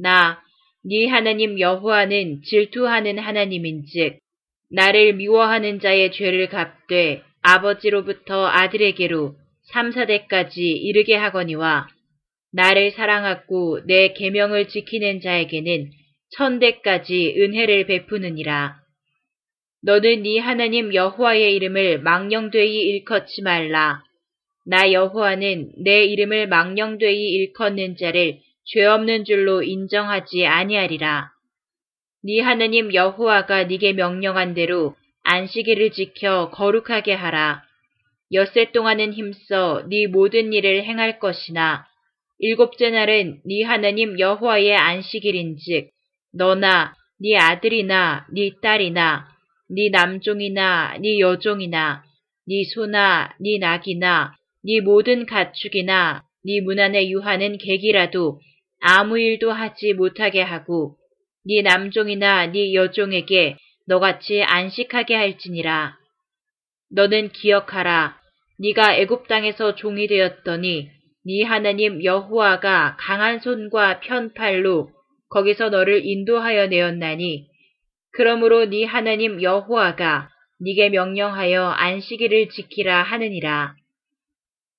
나 네 하나님 여호와는 질투하는 하나님인즉 나를 미워하는 자의 죄를 갚되 아버지로부터 아들에게로 3, 4대까지 이르게 하거니와 나를 사랑하고 내 계명을 지키는 자에게는 1000대까지 은혜를 베푸느니라. 너는 네 하나님 여호와의 이름을 망령되이 일컫지 말라. 나 여호와는 내 이름을 망령되이 일컫는 자를 죄 없는 줄로 인정하지 아니하리라. 네 하나님 여호와가 네게 명령한 대로 안식일을 지켜 거룩하게 하라. 엿새 동안은 힘써 네 모든 일을 행할 것이나 7째 날은 네 하나님 여호와의 안식일인즉 너나 네 아들이나 네 딸이나 네 남종이나 네 여종이나 네 소나 네 낙이나 네 모든 가축이나 네 문안에 유하는 객이라도 아무 일도 하지 못하게 하고 네 남종이나 네 여종에게 너같이 안식하게 할지니라. 너는 기억하라. 네가 애굽 땅에서 종이 되었더니 네 하나님 여호와가 강한 손과 편팔로 거기서 너를 인도하여 내었나니 그러므로 네 하나님 여호와가 네게 명령하여 안식일을 지키라 하느니라.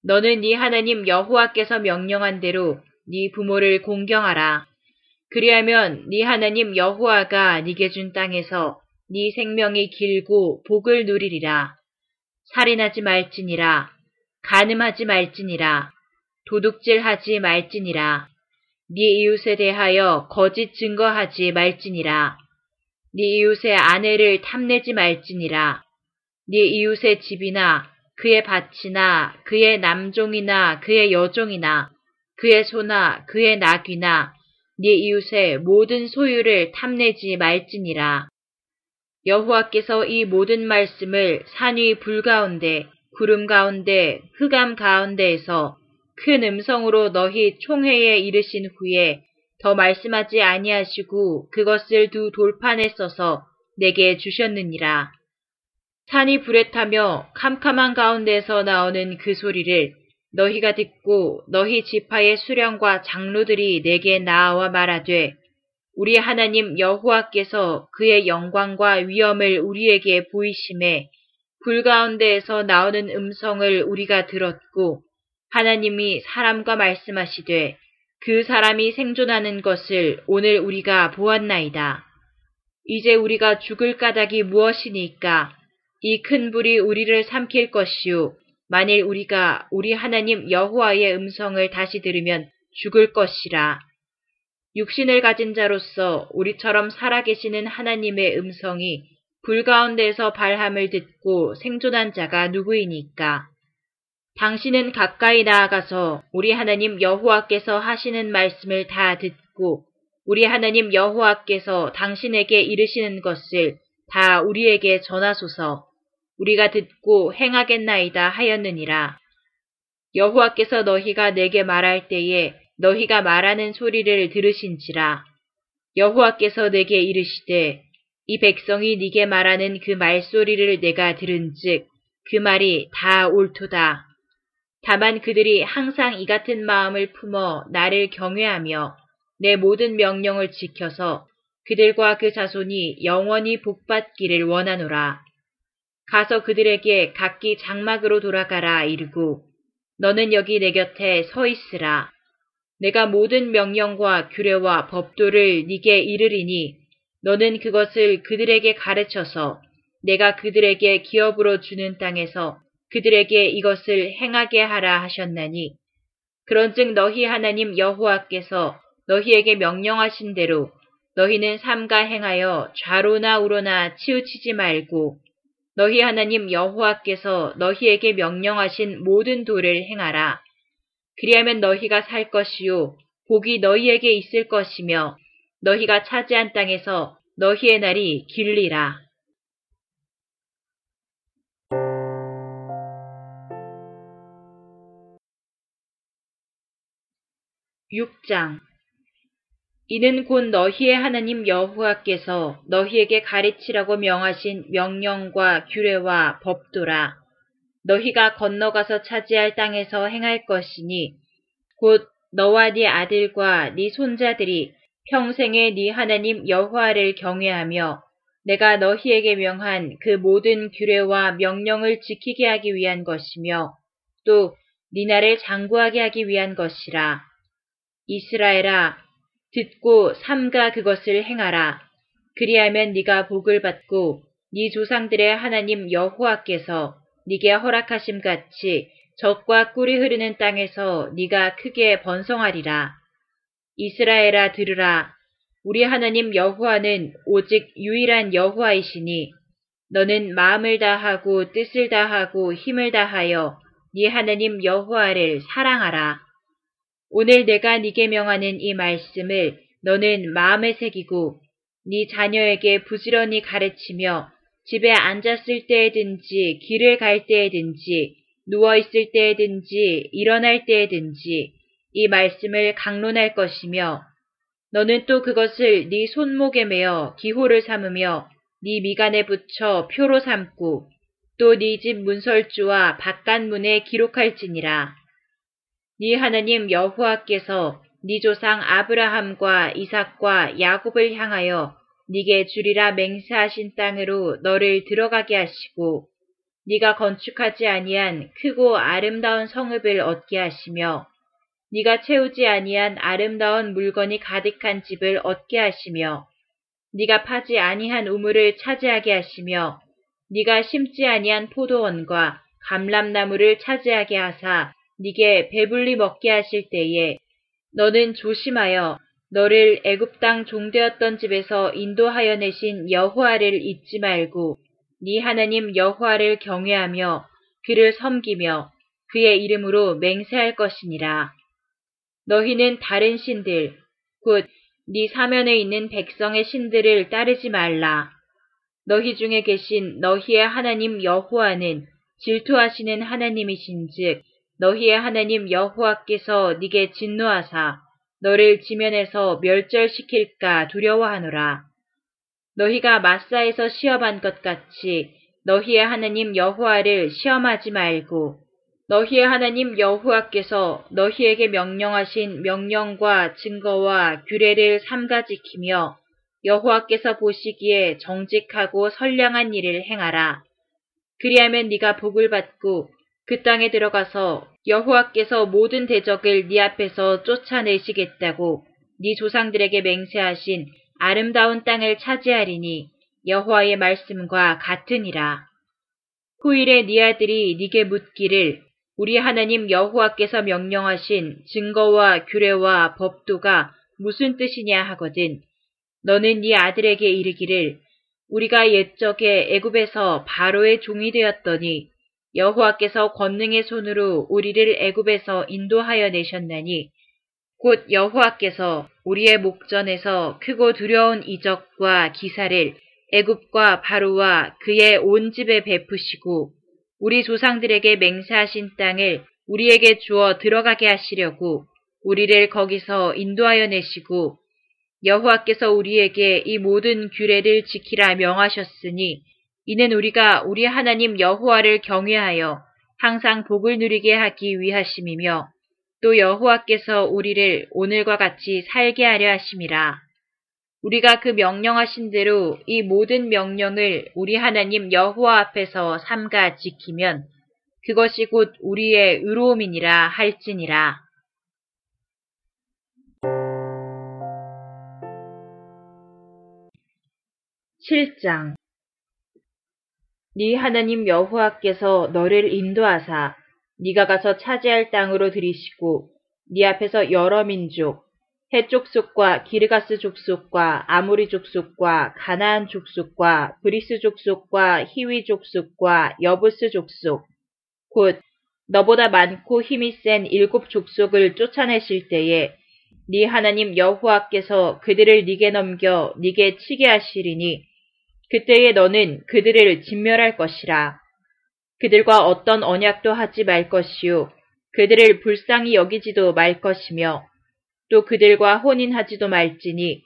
너는 네 하나님 여호와께서 명령한 대로 네 부모를 공경하라. 그리하면 네 하나님 여호와가 네게 준 땅에서 네 생명이 길고 복을 누리리라. 살인하지 말지니라. 간음하지 말지니라. 도둑질하지 말지니라. 네 이웃에 대하여 거짓 증거하지 말지니라. 네 이웃의 아내를 탐내지 말지니라. 네 이웃의 집이나 그의 밭이나 그의 남종이나 그의 여종이나 그의 소나 그의 낙이나 네 이웃의 모든 소유를 탐내지 말지니라. 여호와께서 이 모든 말씀을 산위 불가운데 구름 가운데 흑암 가운데에서 큰 음성으로 너희 총회에 이르신 후에 더 말씀하지 아니하시고 그것을 두 돌판에 써서 내게 주셨느니라. 산이 불에 타며 캄캄한 가운데서 나오는 그 소리를 너희가 듣고 너희 지파의 수령과 장로들이 내게 나와 말하되 우리 하나님 여호와께서 그의 영광과 위엄을 우리에게 보이심에 불 가운데에서 나오는 음성을 우리가 들었고 하나님이 사람과 말씀하시되 그 사람이 생존하는 것을 오늘 우리가 보았나이다. 이제 우리가 죽을 까닭이 무엇이니까? 이 큰 불이 우리를 삼킬 것이요 만일 우리가 우리 하나님 여호와의 음성을 다시 들으면 죽을 것이라. 육신을 가진 자로서 우리처럼 살아계시는 하나님의 음성이 불 가운데서 발함을 듣고 생존한 자가 누구이니까? 당신은 가까이 나아가서 우리 하나님 여호와께서 하시는 말씀을 다 듣고 우리 하나님 여호와께서 당신에게 이르시는 것을 다 우리에게 전하소서. 우리가 듣고 행하겠나이다 하였느니라. 여호와께서 너희가 내게 말할 때에 너희가 말하는 소리를 들으신지라. 여호와께서 내게 이르시되 이 백성이 네게 말하는 그 말소리를 내가 들은즉 그 말이 다 옳도다. 다만 그들이 항상 이 같은 마음을 품어 나를 경외하며 내 모든 명령을 지켜서 그들과 그 자손이 영원히 복받기를 원하노라. 가서 그들에게 각기 장막으로 돌아가라 이르고 너는 여기 내 곁에 서 있으라. 내가 모든 명령과 규례와 법도를 네게 이르리니 너는 그것을 그들에게 가르쳐서 내가 그들에게 기업으로 주는 땅에서 그들에게 이것을 행하게 하라 하셨나니 그런즉 너희 하나님 여호와께서 너희에게 명령하신 대로 너희는 삼가 행하여 좌로나 우로나 치우치지 말고 너희 하나님 여호와께서 너희에게 명령하신 모든 도를 행하라. 그리하면 너희가 살 것이요 복이 너희에게 있을 것이며 너희가 차지한 땅에서 너희의 날이 길리라. (6장) 이는 곧 너희의 하나님 여호와께서 너희에게 가르치라고 명하신 명령과 규례와 법도라. 너희가 건너가서 차지할 땅에서 행할 것이니 곧 너와 네 아들과 네 손자들이 평생에 네 하나님 여호와를 경외하며 내가 너희에게 명한 그 모든 규례와 명령을 지키게 하기 위한 것이며 또 네 나를 장구하게 하기 위한 것이라. 이스라엘아, 듣고 삼가 그것을 행하라. 그리하면 네가 복을 받고 네 조상들의 하나님 여호와께서 네게 허락하심 같이 젖과 꿀이 흐르는 땅에서 네가 크게 번성하리라. 이스라엘아, 들으라. 우리 하나님 여호와는 오직 유일한 여호와이시니 너는 마음을 다하고 뜻을 다하고 힘을 다하여 네 하나님 여호와를 사랑하라. 오늘 내가 네게 명하는 이 말씀을 너는 마음에 새기고 네 자녀에게 부지런히 가르치며 집에 앉았을 때에든지 길을 갈 때에든지 누워있을 때에든지 일어날 때에든지 이 말씀을 강론할 것이며 너는 또 그것을 네 손목에 매어 기호를 삼으며 네 미간에 붙여 표로 삼고 또 네 집 문설주와 바깥문에 기록할지니라. 네 하나님 여호와께서 네 조상 아브라함과 이삭과 야곱을 향하여 네게 주리라 맹세하신 땅으로 너를 들어가게 하시고 네가 건축하지 아니한 크고 아름다운 성읍을 얻게 하시며 네가 채우지 아니한 아름다운 물건이 가득한 집을 얻게 하시며 네가 파지 아니한 우물을 차지하게 하시며 네가 심지 아니한 포도원과 감람나무를 차지하게 하사 네게 배불리 먹게 하실 때에 너는 조심하여 너를 애굽 땅 종되었던 집에서 인도하여 내신 여호와를 잊지 말고 네 하나님 여호와를 경외하며 그를 섬기며 그의 이름으로 맹세할 것이니라. 너희는 다른 신들 곧 네 사면에 있는 백성의 신들을 따르지 말라. 너희 중에 계신 너희의 하나님 여호와는 질투하시는 하나님이신즉 너희의 하나님 여호와께서 네게 진노하사 너를 지면에서 멸절시킬까 두려워하노라. 너희가 마사에서 시험한 것 같이 너희의 하나님 여호와를 시험하지 말고 너희의 하나님 여호와께서 너희에게 명령하신 명령과 증거와 규례를 삼가 지키며 여호와께서 보시기에 정직하고 선량한 일을 행하라. 그리하면 네가 복을 받고 그 땅에 들어가서 여호와께서 모든 대적을 네 앞에서 쫓아내시겠다고 네 조상들에게 맹세하신 아름다운 땅을 차지하리니 여호와의 말씀과 같으니라. 후일에 네 아들이 네게 묻기를 우리 하나님 여호와께서 명령하신 증거와 규례와 법도가 무슨 뜻이냐 하거든 너는 네 아들에게 이르기를 우리가 옛적에 애굽에서 바로의 종이 되었더니 여호와께서 권능의 손으로 우리를 애굽에서 인도하여 내셨나니 곧 여호와께서 우리의 목전에서 크고 두려운 이적과 기사를 애굽과 바로와 그의 온 집에 베푸시고 우리 조상들에게 맹세하신 땅을 우리에게 주어 들어가게 하시려고 우리를 거기서 인도하여 내시고 여호와께서 우리에게 이 모든 규례를 지키라 명하셨으니 이는 우리가 우리 하나님 여호와를 경외하여 항상 복을 누리게 하기 위하심이며 또 여호와께서 우리를 오늘과 같이 살게 하려 하심이라. 우리가 그 명령하신 대로 이 모든 명령을 우리 하나님 여호와 앞에서 삼가 지키면 그것이 곧 우리의 의로움이니라 할지니라. (7장) 네 하나님 여호와께서 너를 인도하사 네가 가서 차지할 땅으로 들이시고 네 앞에서 여러 민족 헷족속과 기르가스 족속과 아모리 족속과 가나안 족속과 브리스 족속과 히위 족속과 여부스 족속 곧 너보다 많고 힘이 센 7 족속을 쫓아내실 때에 네 하나님 여호와께서 그들을 네게 넘겨 네게 치게 하시리니 그때에 너는 그들을 진멸할 것이라. 그들과 어떤 언약도 하지 말 것이요 그들을 불쌍히 여기지도 말 것이며 또 그들과 혼인하지도 말지니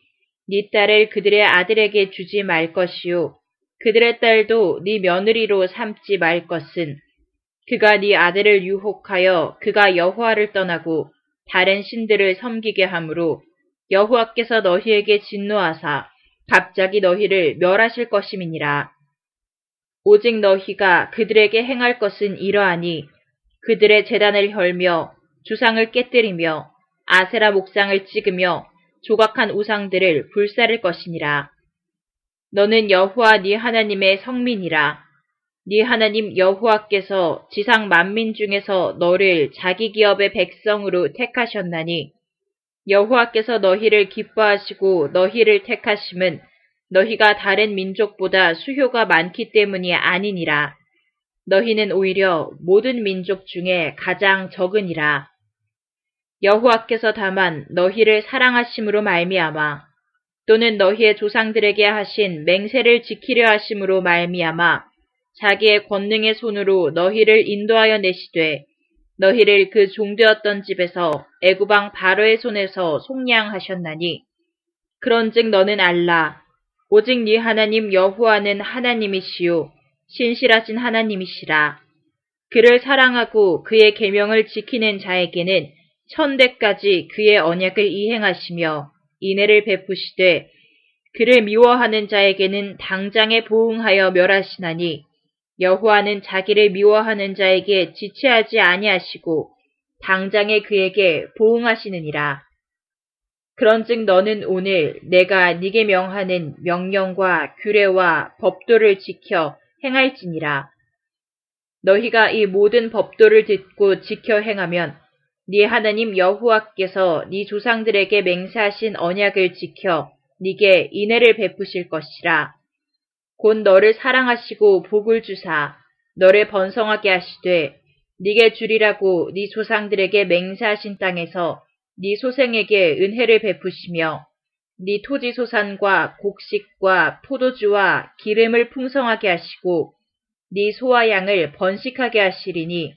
네 딸을 그들의 아들에게 주지 말 것이요 그들의 딸도 네 며느리로 삼지 말 것은 그가 네 아들을 유혹하여 그가 여호와를 떠나고 다른 신들을 섬기게 하므로 여호와께서 너희에게 진노하사 갑자기 너희를 멸하실 것임이니라. 오직 너희가 그들에게 행할 것은 이러하니 그들의 제단을 헐며 주상을 깨뜨리며 아세라 목상을 찍으며 조각한 우상들을 불사를 것이니라. 너는 여호와 네 하나님의 성민이라. 네 하나님 여호와께서 지상 만민 중에서 너를 자기 기업의 백성으로 택하셨나니 여호와께서 너희를 기뻐하시고 너희를 택하심은 너희가 다른 민족보다 수효가 많기 때문이 아니니라. 너희는 오히려 모든 민족 중에 가장 적으니라. 여호와께서 다만 너희를 사랑하심으로 말미암아 또는 너희의 조상들에게 하신 맹세를 지키려 하심으로 말미암아 자기의 권능의 손으로 너희를 인도하여 내시되 너희를 그 종되었던 집에서 애굽 왕 바로의 손에서 속량하셨나니 그런즉 너는 알라. 오직 네 하나님 여호와는 하나님이시요 신실하신 하나님이시라. 그를 사랑하고 그의 계명을 지키는 자에게는 천대까지 그의 언약을 이행하시며 인애를 베푸시되 그를 미워하는 자에게는 당장에 보응하여 멸하시나니 여호와는 자기를 미워하는 자에게 지체하지 아니하시고 당장에 그에게 보응하시느니라. 그런즉 너는 오늘 내가 네게 명하는 명령과 규례와 법도를 지켜 행할지니라. 너희가 이 모든 법도를 듣고 지켜 행하면 네 하나님 여호와께서 네 조상들에게 맹세하신 언약을 지켜 네게 인애를 베푸실 것이라. 곧 너를 사랑하시고 복을 주사 너를 번성하게 하시되 네게 주리라고 네 조상들에게 맹세하신 땅에서 네 소생에게 은혜를 베푸시며 네 토지 소산과 곡식과 포도주와 기름을 풍성하게 하시고 네 소와 양을 번식하게 하시리니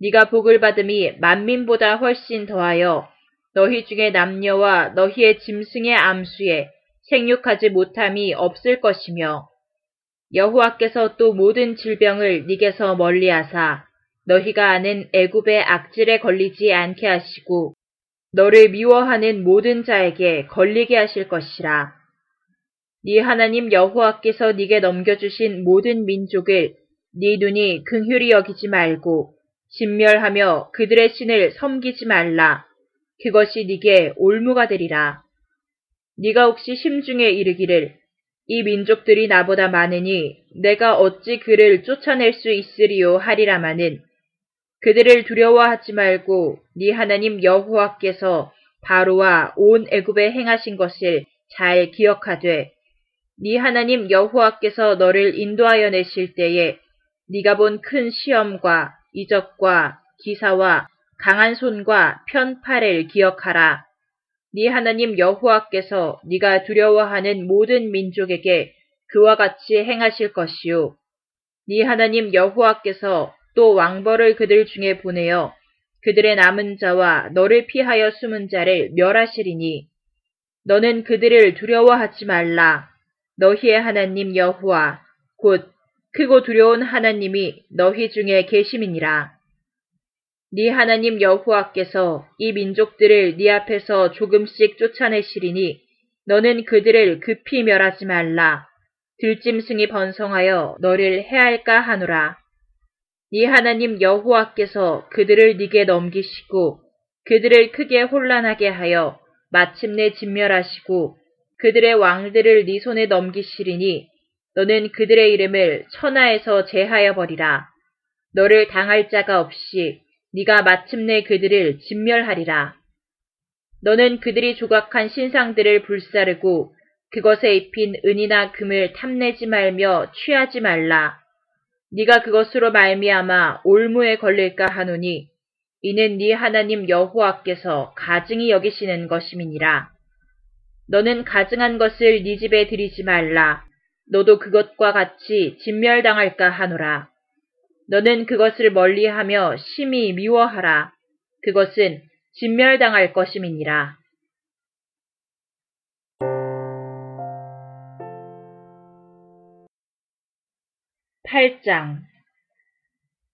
네가 복을 받음이 만민보다 훨씬 더하여 너희 중에 남녀와 너희의 짐승의 암수에 생육하지 못함이 없을 것이며 여호와께서 또 모든 질병을 네게서 멀리하사 너희가 아는 애굽의 악질에 걸리지 않게 하시고 너를 미워하는 모든 자에게 걸리게 하실 것이라. 네 하나님 여호와께서 네게 넘겨주신 모든 민족을 네 눈이 긍휼히 여기지 말고 진멸하며 그들의 신을 섬기지 말라. 그것이 네게 올무가 되리라. 네가 혹시 심중에 이르기를 이 민족들이 나보다 많으니 내가 어찌 그를 쫓아낼 수 있으리요 하리라마는 그들을 두려워하지 말고 네 하나님 여호와께서 바로와 온 애굽에 행하신 것을 잘 기억하되 네 하나님 여호와께서 너를 인도하여 내실 때에 네가 본 큰 시험과 이적과 기사와 강한 손과 편팔을 기억하라. 네 하나님 여호와께서 네가 두려워하는 모든 민족에게 그와 같이 행하실 것이요. 네 하나님 여호와께서 또 왕벌을 그들 중에 보내어 그들의 남은 자와 너를 피하여 숨은 자를 멸하시리니 너는 그들을 두려워하지 말라. 너희의 하나님 여호와 곧 크고 두려운 하나님이 너희 중에 계심이니라. 네 하나님 여호와께서 이 민족들을 네 앞에서 조금씩 쫓아내시리니 너는 그들을 급히 멸하지 말라. 들짐승이 번성하여 너를 해할까 하노라. 네 하나님 여호와께서 그들을 네게 넘기시고 그들을 크게 혼란하게 하여 마침내 진멸하시고 그들의 왕들을 네 손에 넘기시리니 너는 그들의 이름을 천하에서 제하여 버리라. 너를 당할 자가 없이 네가 마침내 그들을 진멸하리라. 너는 그들이 조각한 신상들을 불사르고 그것에 입힌 은이나 금을 탐내지 말며 취하지 말라. 네가 그것으로 말미암아 올무에 걸릴까 하노니 이는 네 하나님 여호와께서 가증히 여기시는 것임이니라. 너는 가증한 것을 네 집에 들이지 말라. 너도 그것과 같이 진멸당할까 하노라. 너는 그것을 멀리하며 심히 미워하라. 그것은 진멸당할 것임이니라.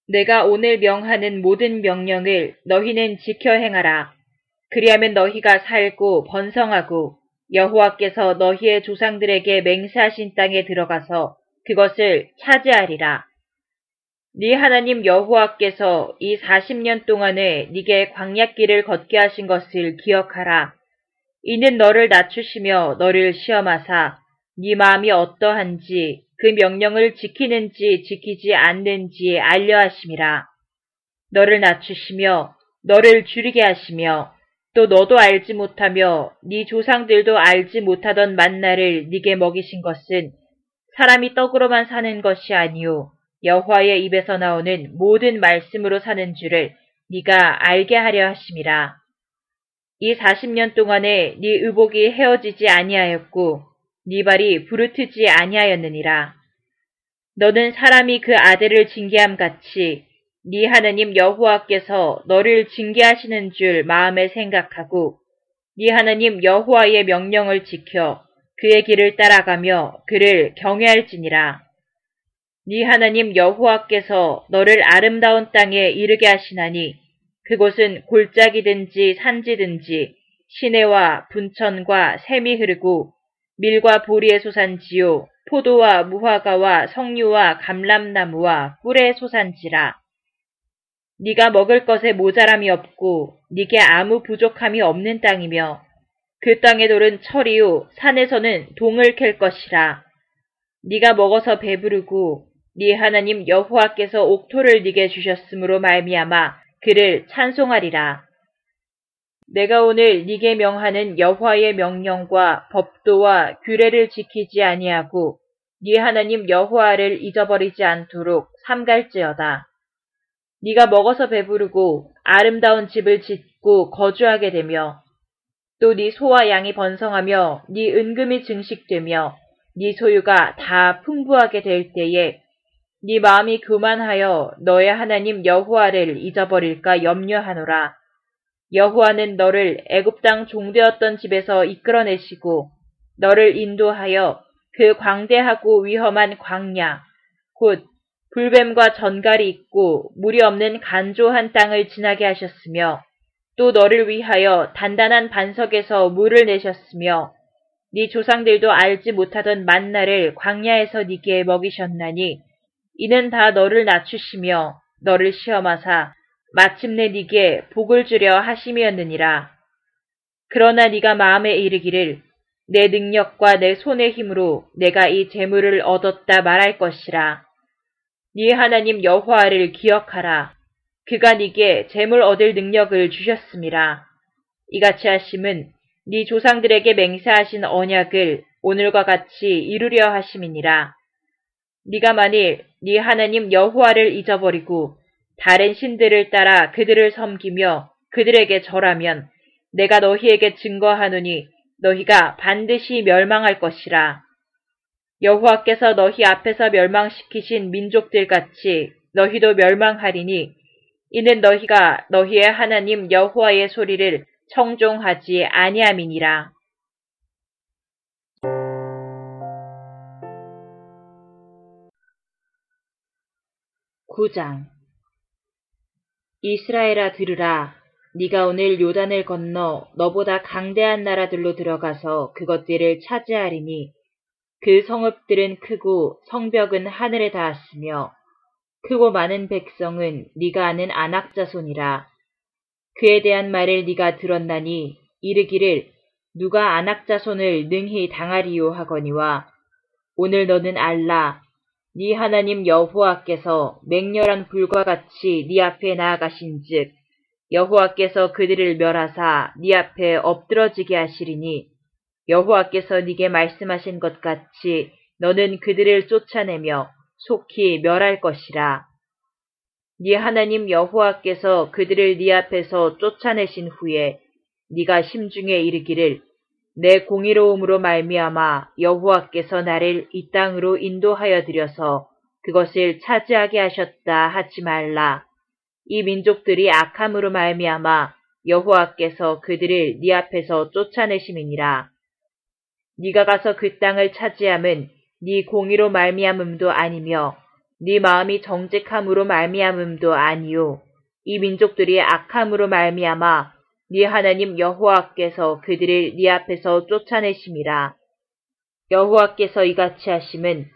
내가 오늘 명하는 모든 명령을 너희는 지켜 행하라. 그리하면 너희가 살고 번성하고 여호와께서 너희의 조상들에게 맹세하신 땅에 들어가서 그것을 차지하리라. 네 하나님 여호와께서 이 40년 동안에 네게 광야길을 걷게 하신 것을 기억하라. 이는 너를 낮추시며 너를 시험하사 네 마음이 어떠한지 그 명령을 지키는지 지키지 않는지 알려하심이라. 너를 낮추시며 너를 줄이게 하시며 또 너도 알지 못하며 네 조상들도 알지 못하던 만나를 네게 먹이신 것은 사람이 떡으로만 사는 것이 아니오 여호와의 입에서 나오는 모든 말씀으로 사는 줄을 네가 알게 하려 하심이라. 이 40년 동안에 네 의복이 헤어지지 아니하였고 네 발이 부르트지 아니하였느니라. 너는 사람이 그 아들을 징계함같이 네 하나님 여호와께서 너를 징계하시는 줄 마음에 생각하고 네 하나님 여호와의 명령을 지켜 그의 길을 따라가며 그를 경외할지니라. 네 하나님 여호와께서 너를 아름다운 땅에 이르게 하시나니 그곳은 골짜기든지 산지든지 시내와 분천과 샘이 흐르고 밀과 보리의 소산지요 포도와 무화과와 석류와 감람나무와 꿀의 소산지라. 네가 먹을 것에 모자람이 없고 네게 아무 부족함이 없는 땅이며 그 땅의 돌은 철이요 산에서는 동을 캘 것이라. 네가 먹어서 배부르고 네 하나님 여호와께서 옥토를 네게 주셨으므로 말미암아 그를 찬송하리라. 내가 오늘 네게 명하는 여호와의 명령과 법도와 규례를 지키지 아니하고 네 하나님 여호와를 잊어버리지 않도록 삼갈지어다. 네가 먹어서 배부르고 아름다운 집을 짓고 거주하게 되며 또 네 소와 양이 번성하며 네 은금이 증식되며 네 소유가 다 풍부하게 될 때에 네 마음이 교만하여 너의 하나님 여호와를 잊어버릴까 염려하노라. 여호와는 너를 애굽 땅 종되었던 집에서 이끌어내시고 너를 인도하여 그 광대하고 위험한 광야 곧 불뱀과 전갈이 있고 물이 없는 간조한 땅을 지나게 하셨으며 또 너를 위하여 단단한 반석에서 물을 내셨으며 네 조상들도 알지 못하던 만나를 광야에서 네게 먹이셨나니 이는 다 너를 낮추시며 너를 시험하사 마침내 네게 복을 주려 하심이었느니라. 그러나 네가 마음에 이르기를 내 능력과 내 손의 힘으로 내가 이 재물을 얻었다 말할 것이라. 네 하나님 여호와를 기억하라. 그가 네게 재물 얻을 능력을 주셨음이라. 이같이 하심은 네 조상들에게 맹세하신 언약을 오늘과 같이 이루려 하심이니라. 네가 만일 네 하나님 여호와를 잊어버리고 다른 신들을 따라 그들을 섬기며 그들에게 절하면 내가 너희에게 증거하노니 너희가 반드시 멸망할 것이라. 여호와께서 너희 앞에서 멸망시키신 민족들같이 너희도 멸망하리니 이는 너희가 너희의 하나님 여호와의 소리를 청종하지 아니함이니라. 구장 이스라엘아 들으라. 네가 오늘 요단을 건너 너보다 강대한 나라들로 들어가서 그것들을 차지하리니 그 성읍들은 크고 성벽은 하늘에 닿았으며 크고 많은 백성은 네가 아는 아낙 자손이라. 그에 대한 말을 네가 들었나니 이르기를 누가 아낙 자손을 능히 당하리요 하거니와 오늘 너는 알라. 네 하나님 여호와께서 맹렬한 불과 같이 네 앞에 나아가신즉 여호와께서 그들을 멸하사 네 앞에 엎드러지게 하시리니 여호와께서 네게 말씀하신 것 같이 너는 그들을 쫓아내며 속히 멸할 것이라. 네 하나님 여호와께서 그들을 네 앞에서 쫓아내신 후에 네가 심중에 이르기를 내 공의로움으로 말미암아 여호와께서 나를 이 땅으로 인도하여 들여서 그것을 차지하게 하셨다 하지 말라. 이 민족들이 악함으로 말미암아 여호와께서 그들을 네 앞에서 쫓아내심이니라. 네가 가서 그 땅을 차지함은 네 공의로 말미암음도 아니며 네 마음이 정직함으로 말미암음도 아니요 이 민족들이 악함으로 말미암아 네 하나님 여호와께서 그들을 네 앞에서 쫓아내심이라. 여호와께서 이같이 하심은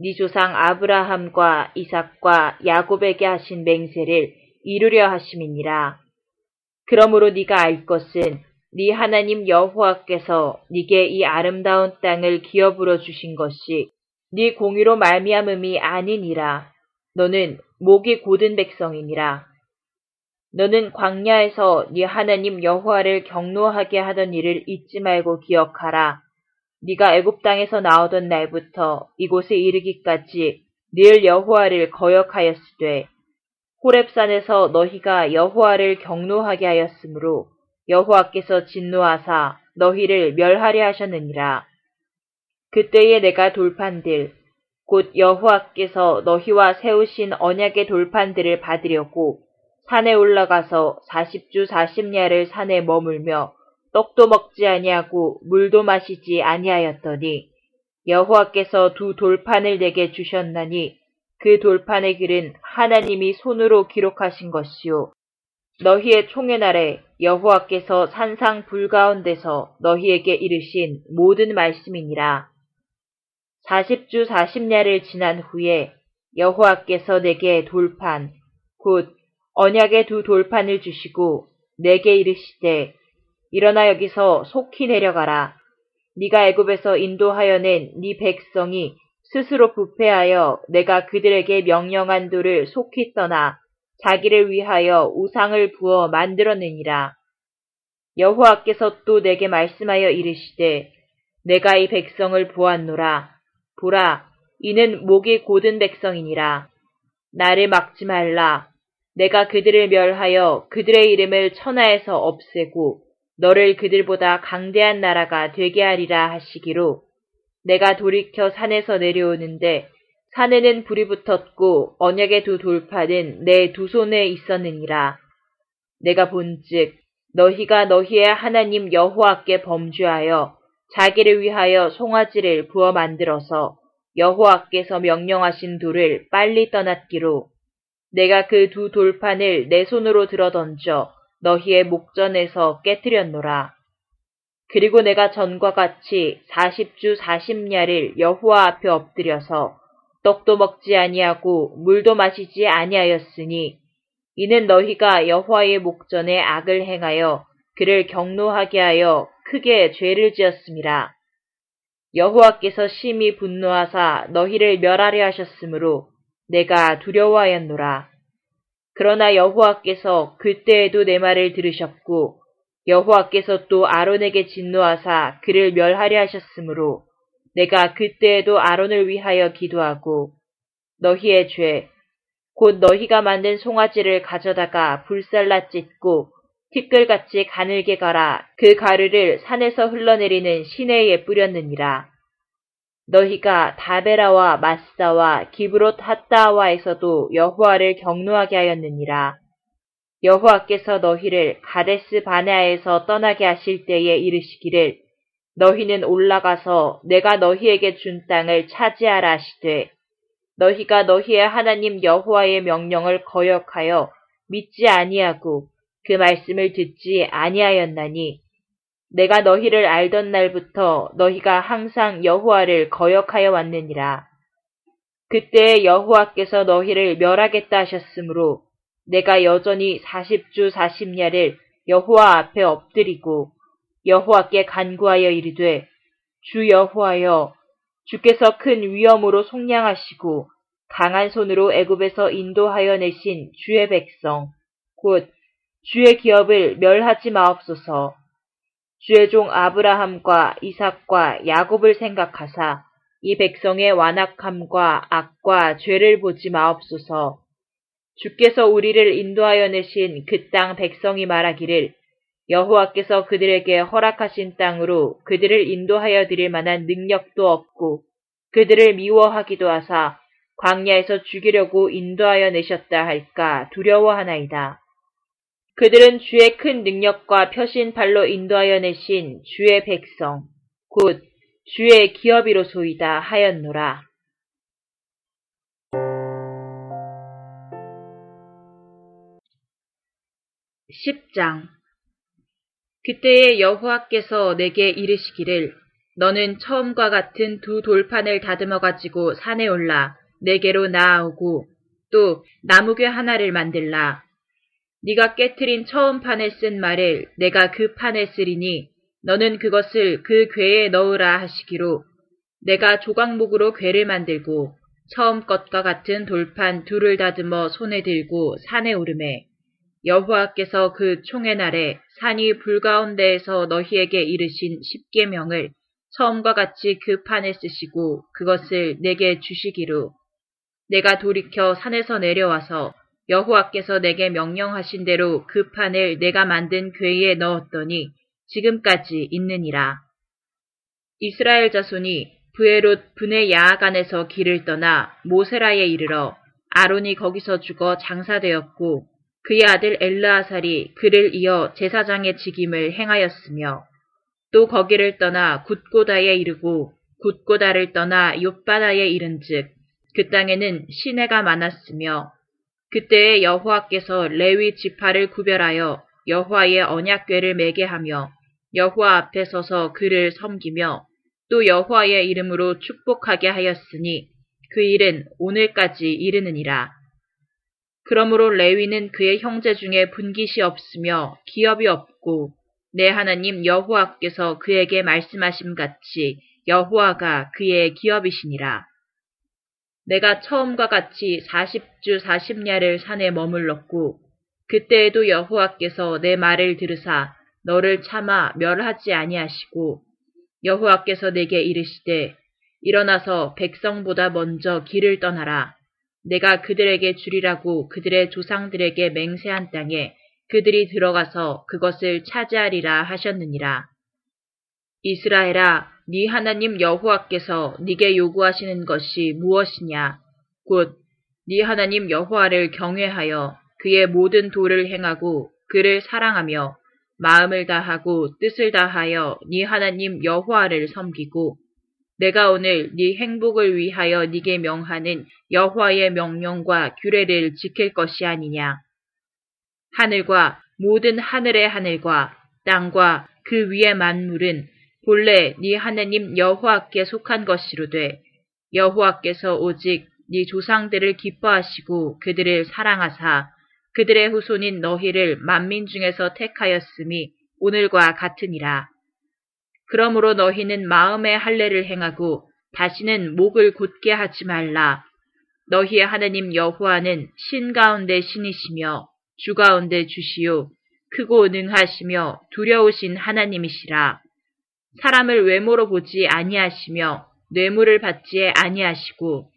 네 조상 아브라함과 이삭과 야곱에게 하신 맹세를 이루려 하심이니라. 그러므로 네가 알 것은 네 하나님 여호와께서 네게 이 아름다운 땅을 기업으로 주신 것이 네 공의로 말미암음이 아니니라. 너는 목이 곧은 백성이니라. 너는 광야에서 네 하나님 여호와를 경노하게 하던 일을 잊지 말고 기억하라. 네가 애굽 땅에서 나오던 날부터 이곳에 이르기까지 늘 여호와를 거역하였으되 호렙산에서 너희가 여호와를 경노하게 하였으므로 여호와께서 진노하사 너희를 멸하려 하셨느니라. 그때에 내가 돌판들 곧 여호와께서 너희와 세우신 언약의 돌판들을 받으려고 산에 올라가서 40주 40야를 산에 머물며 떡도 먹지 아니하고 물도 마시지 아니하였더니 여호와께서 두 돌판을 내게 주셨나니 그 돌판의 길은 하나님이 손으로 기록하신 것이요 너희의 총애날에 여호와께서 산상 불가운데서 너희에게 이르신 모든 말씀이니라. 40주 40야를 지난 후에 여호와께서 내게 돌판 곧 언약의 두 돌판을 주시고 내게 이르시되 일어나 여기서 속히 내려가라. 네가 애굽에서 인도하여 낸 네 백성이 스스로 부패하여 내가 그들에게 명령한 도를 속히 떠나 자기를 위하여 우상을 부어 만들어내니라. 여호와께서 또 내게 말씀하여 이르시되 내가 이 백성을 보았노라. 보라, 이는 목이 곧은 백성이니라. 나를 막지 말라. 내가 그들을 멸하여 그들의 이름을 천하에서 없애고 너를 그들보다 강대한 나라가 되게 하리라 하시기로 내가 돌이켜 산에서 내려오는데 산에는 불이 붙었고 언약의 두 돌판은 내 두 손에 있었느니라. 내가 본즉 너희가 너희의 하나님 여호와께 범죄하여 자기를 위하여 송아지를 부어 만들어서 여호와께서 명령하신 돌을 빨리 떠났기로 내가 그 두 돌판을 내 손으로 들어던져 너희의 목전에서 깨뜨렸노라. 그리고 내가 전과 같이 40주 40야를 여호와 앞에 엎드려서 떡도 먹지 아니하고 물도 마시지 아니하였으니 이는 너희가 여호와의 목전에 악을 행하여 그를 경노하게 하여 크게 죄를 지었습니다. 여호와께서 심히 분노하사 너희를 멸하려 하셨으므로 내가 두려워하였노라. 그러나 여호와께서 그때에도 내 말을 들으셨고 여호와께서 또 아론에게 진노하사 그를 멸하려 하셨으므로 내가 그때에도 아론을 위하여 기도하고 너희의 죄, 곧 너희가 만든 송아지를 가져다가 불살라 찢고 티끌같이 가늘게 갈아 그 가루를 산에서 흘러내리는 시내에 뿌렸느니라. 너희가 다베라와 마사와 기브롯 핫다와에서도 여호와를 경노하게 하였느니라. 여호와께서 너희를 가데스 바네아에서 떠나게 하실 때에 이르시기를 너희는 올라가서 내가 너희에게 준 땅을 차지하라 하시되 너희가 너희의 하나님 여호와의 명령을 거역하여 믿지 아니하고 그 말씀을 듣지 아니하였나니 내가 너희를 알던 날부터 너희가 항상 여호와를 거역하여 왔느니라. 그때 여호와께서 너희를 멸하겠다 하셨으므로 내가 여전히 40주 40야를 여호와 앞에 엎드리고 여호와께 간구하여 이르되 주 여호와여 주께서 큰 위엄으로 속량하시고 강한 손으로 애굽에서 인도하여 내신 주의 백성 곧 주의 기업을 멸하지 마옵소서. 주의 종 아브라함과 이삭과 야곱을 생각하사 이 백성의 완악함과 악과 죄를 보지 마옵소서. 주께서 우리를 인도하여 내신 그 땅 백성이 말하기를 여호와께서 그들에게 허락하신 땅으로 그들을 인도하여 드릴 만한 능력도 없고 그들을 미워하기도 하사 광야에서 죽이려고 인도하여 내셨다 할까 두려워하나이다. 그들은 주의 큰 능력과 펴신 발로 인도하여 내신 주의 백성, 곧 주의 기업이로소이다 하였노라. 그때에 여호와께서 내게 이르시기를 너는 처음과 같은 두 돌판을 다듬어 가지고 산에 올라 내게로 나아오고 또 나무괴 하나를 만들라. 네가 깨트린 처음 판에 쓴 말을 내가 그 판에 쓰리니 너는 그것을 그 궤에 넣으라 하시기로 내가 조각목으로 궤를 만들고 처음 것과 같은 돌판 둘을 다듬어 손에 들고 산에 오르매 여호와께서 그 총의 날에 산이 불가운데에서 너희에게 이르신 십계명을 처음과 같이 그 판에 쓰시고 그것을 내게 주시기로 내가 돌이켜 산에서 내려와서 여호와께서 내게 명령하신 대로 그 판을 내가 만든 궤에 넣었더니 지금까지 있느니라. 이스라엘 자손이 브에롯 분의 야하간에서 길을 떠나 모세라에 이르러 아론이 거기서 죽어 장사되었고 그의 아들 엘르아살이 그를 이어 제사장의 직임을 행하였으며 또 거기를 떠나 굿고다에 이르고 굿고다를 떠나 욥바다에 이른즉 그 땅에는 시내가 많았으며 그때에 여호와께서 레위 지파를 구별하여 여호와의 언약궤를 매게 하며 여호와 앞에 서서 그를 섬기며 또 여호와의 이름으로 축복하게 하였으니 그 일은 오늘까지 이르느니라. 그러므로 레위는 그의 형제 중에 분깃이 없으며 기업이 없고 내 하나님 여호와께서 그에게 말씀하심 같이 여호와가 그의 기업이시니라. 내가 처음과 같이 40주 40야를 산에 머물렀고 그때에도 여호와께서 내 말을 들으사 너를 참아 멸하지 아니하시고 여호와께서 내게 이르시되 일어나서 백성보다 먼저 길을 떠나라. 내가 그들에게 주리라고 그들의 조상들에게 맹세한 땅에 그들이 들어가서 그것을 차지하리라 하셨느니라. 이스라엘아, 네 하나님 여호와께서 네게 요구하시는 것이 무엇이냐? 곧 네 하나님 여호와를 경외하여 그의 모든 도를 행하고 그를 사랑하며 마음을 다하고 뜻을 다하여 네 하나님 여호와를 섬기고 내가 오늘 네 행복을 위하여 네게 명하는 여호와의 명령과 규례를 지킬 것이 아니냐? 하늘과 모든 하늘의 하늘과 땅과 그 위의 만물은 본래 네 하나님 여호와께 속한 것이로되 여호와께서 오직 네 조상들을 기뻐하시고 그들을 사랑하사 그들의 후손인 너희를 만민 중에서 택하였음이 오늘과 같으니라. 그러므로 너희는 마음의 할례를 행하고 다시는 목을 곧게 하지 말라. 너희의 하나님 여호와는 신 가운데 신이시며 주 가운데 주시요 크고 능하시며 두려우신 하나님이시라. 사람을 외모로 보지 아니하시며 뇌물을 받지 아니하시고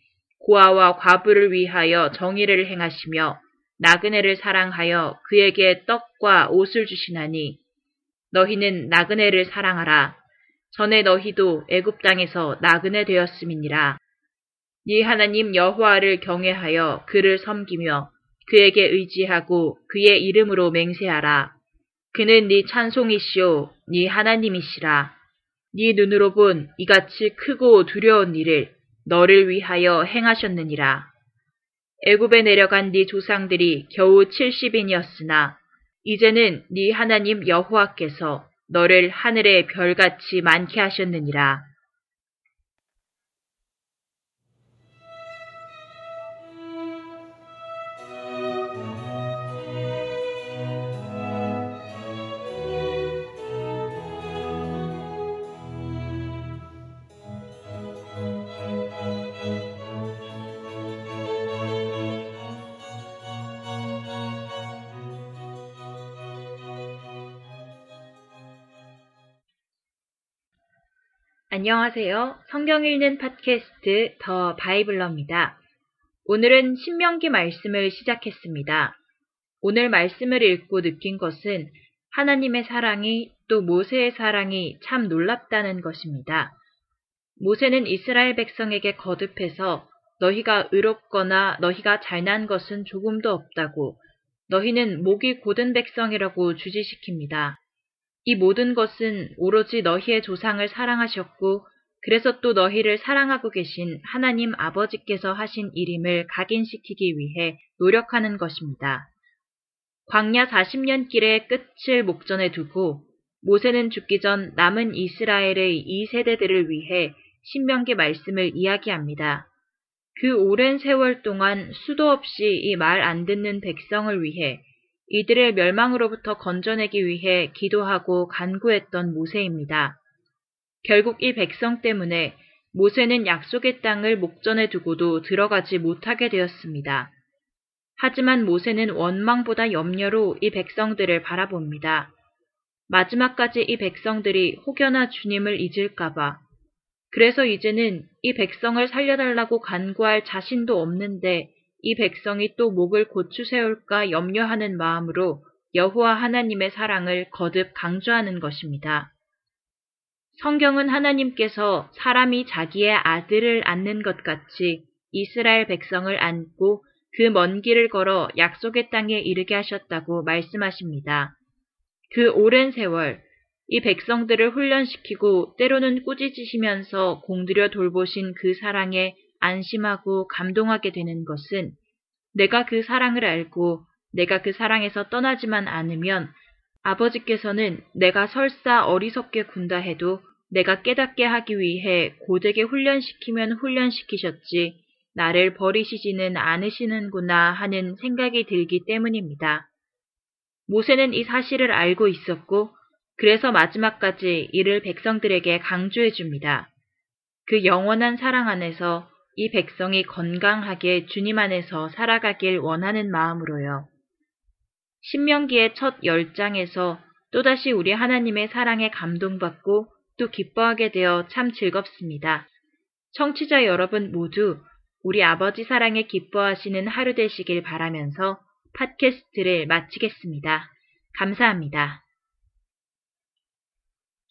고아와 과부를 위하여 정의를 행하시며 나그네를 사랑하여 그에게 떡과 옷을 주시나니 너희는 나그네를 사랑하라. 전에 너희도 애굽 땅에서 나그네 되었음이니라. 네 하나님 여호와를 경외하여 그를 섬기며 그에게 의지하고 그의 이름으로 맹세하라. 그는 네 찬송이시오 네 하나님이시라. 네 눈으로 본 이같이 크고 두려운 일을 너를 위하여 행하셨느니라. 애굽에 내려간 네 조상들이 겨우 70인이었으나 이제는 네 하나님 여호와께서 너를 하늘의 별같이 많게 하셨느니라. 안녕하세요. 성경 읽는 팟캐스트 더 바이블러입니다. 오늘은 신명기 말씀을 시작했습니다. 오늘 말씀을 읽고 느낀 것은 하나님의 사랑이 또 모세의 사랑이 참 놀랍다는 것입니다. 모세는 이스라엘 백성에게 거듭해서 너희가 의롭거나 너희가 잘난 것은 조금도 없다고 너희는 목이 곧은 백성이라고 주지시킵니다. 이 모든 것은 오로지 너희의 조상을 사랑하셨고 그래서 또 너희를 사랑하고 계신 하나님 아버지께서 하신 일임을 각인시키기 위해 노력하는 것입니다. 광야 40년 길의 끝을 목전에 두고 모세는 죽기 전 남은 이스라엘의 이 세대들을 위해 신명기 말씀을 이야기합니다. 그 오랜 세월 동안 수도 없이 이 말 안 듣는 백성을 위해 이들의 멸망으로부터 건져내기 위해 기도하고 간구했던 모세입니다. 결국 이 백성 때문에 모세는 약속의 땅을 목전에 두고도 들어가지 못하게 되었습니다. 하지만 모세는 원망보다 염려로 이 백성들을 바라봅니다. 마지막까지 이 백성들이 혹여나 주님을 잊을까봐. 그래서 이제는 이 백성을 살려달라고 간구할 자신도 없는데 이 백성이 또 목을 고추세울까 염려하는 마음으로 여호와 하나님의 사랑을 거듭 강조하는 것입니다. 성경은 하나님께서 사람이 자기의 아들을 안는 것 같이 이스라엘 백성을 안고 그 먼 길을 걸어 약속의 땅에 이르게 하셨다고 말씀하십니다. 그 오랜 세월, 이 백성들을 훈련시키고 때로는 꾸짖으시면서 공들여 돌보신 그 사랑에 안심하고 감동하게 되는 것은 내가 그 사랑을 알고 내가 그 사랑에서 떠나지만 않으면 아버지께서는 내가 설사 어리석게 군다 해도 내가 깨닫게 하기 위해 고되게 훈련시키면 훈련시키셨지 나를 버리시지는 않으시는구나 하는 생각이 들기 때문입니다. 모세는 이 사실을 알고 있었고 그래서 마지막까지 이를 백성들에게 강조해 줍니다. 그 영원한 사랑 안에서 이 백성이 건강하게 주님 안에서 살아가길 원하는 마음으로요. 신명기의 첫 10장에서 또다시 우리 하나님의 사랑에 감동받고 또 기뻐하게 되어 참 즐겁습니다. 청취자 여러분 모두 우리 아버지 사랑에 기뻐하시는 하루 되시길 바라면서 팟캐스트를 마치겠습니다. 감사합니다.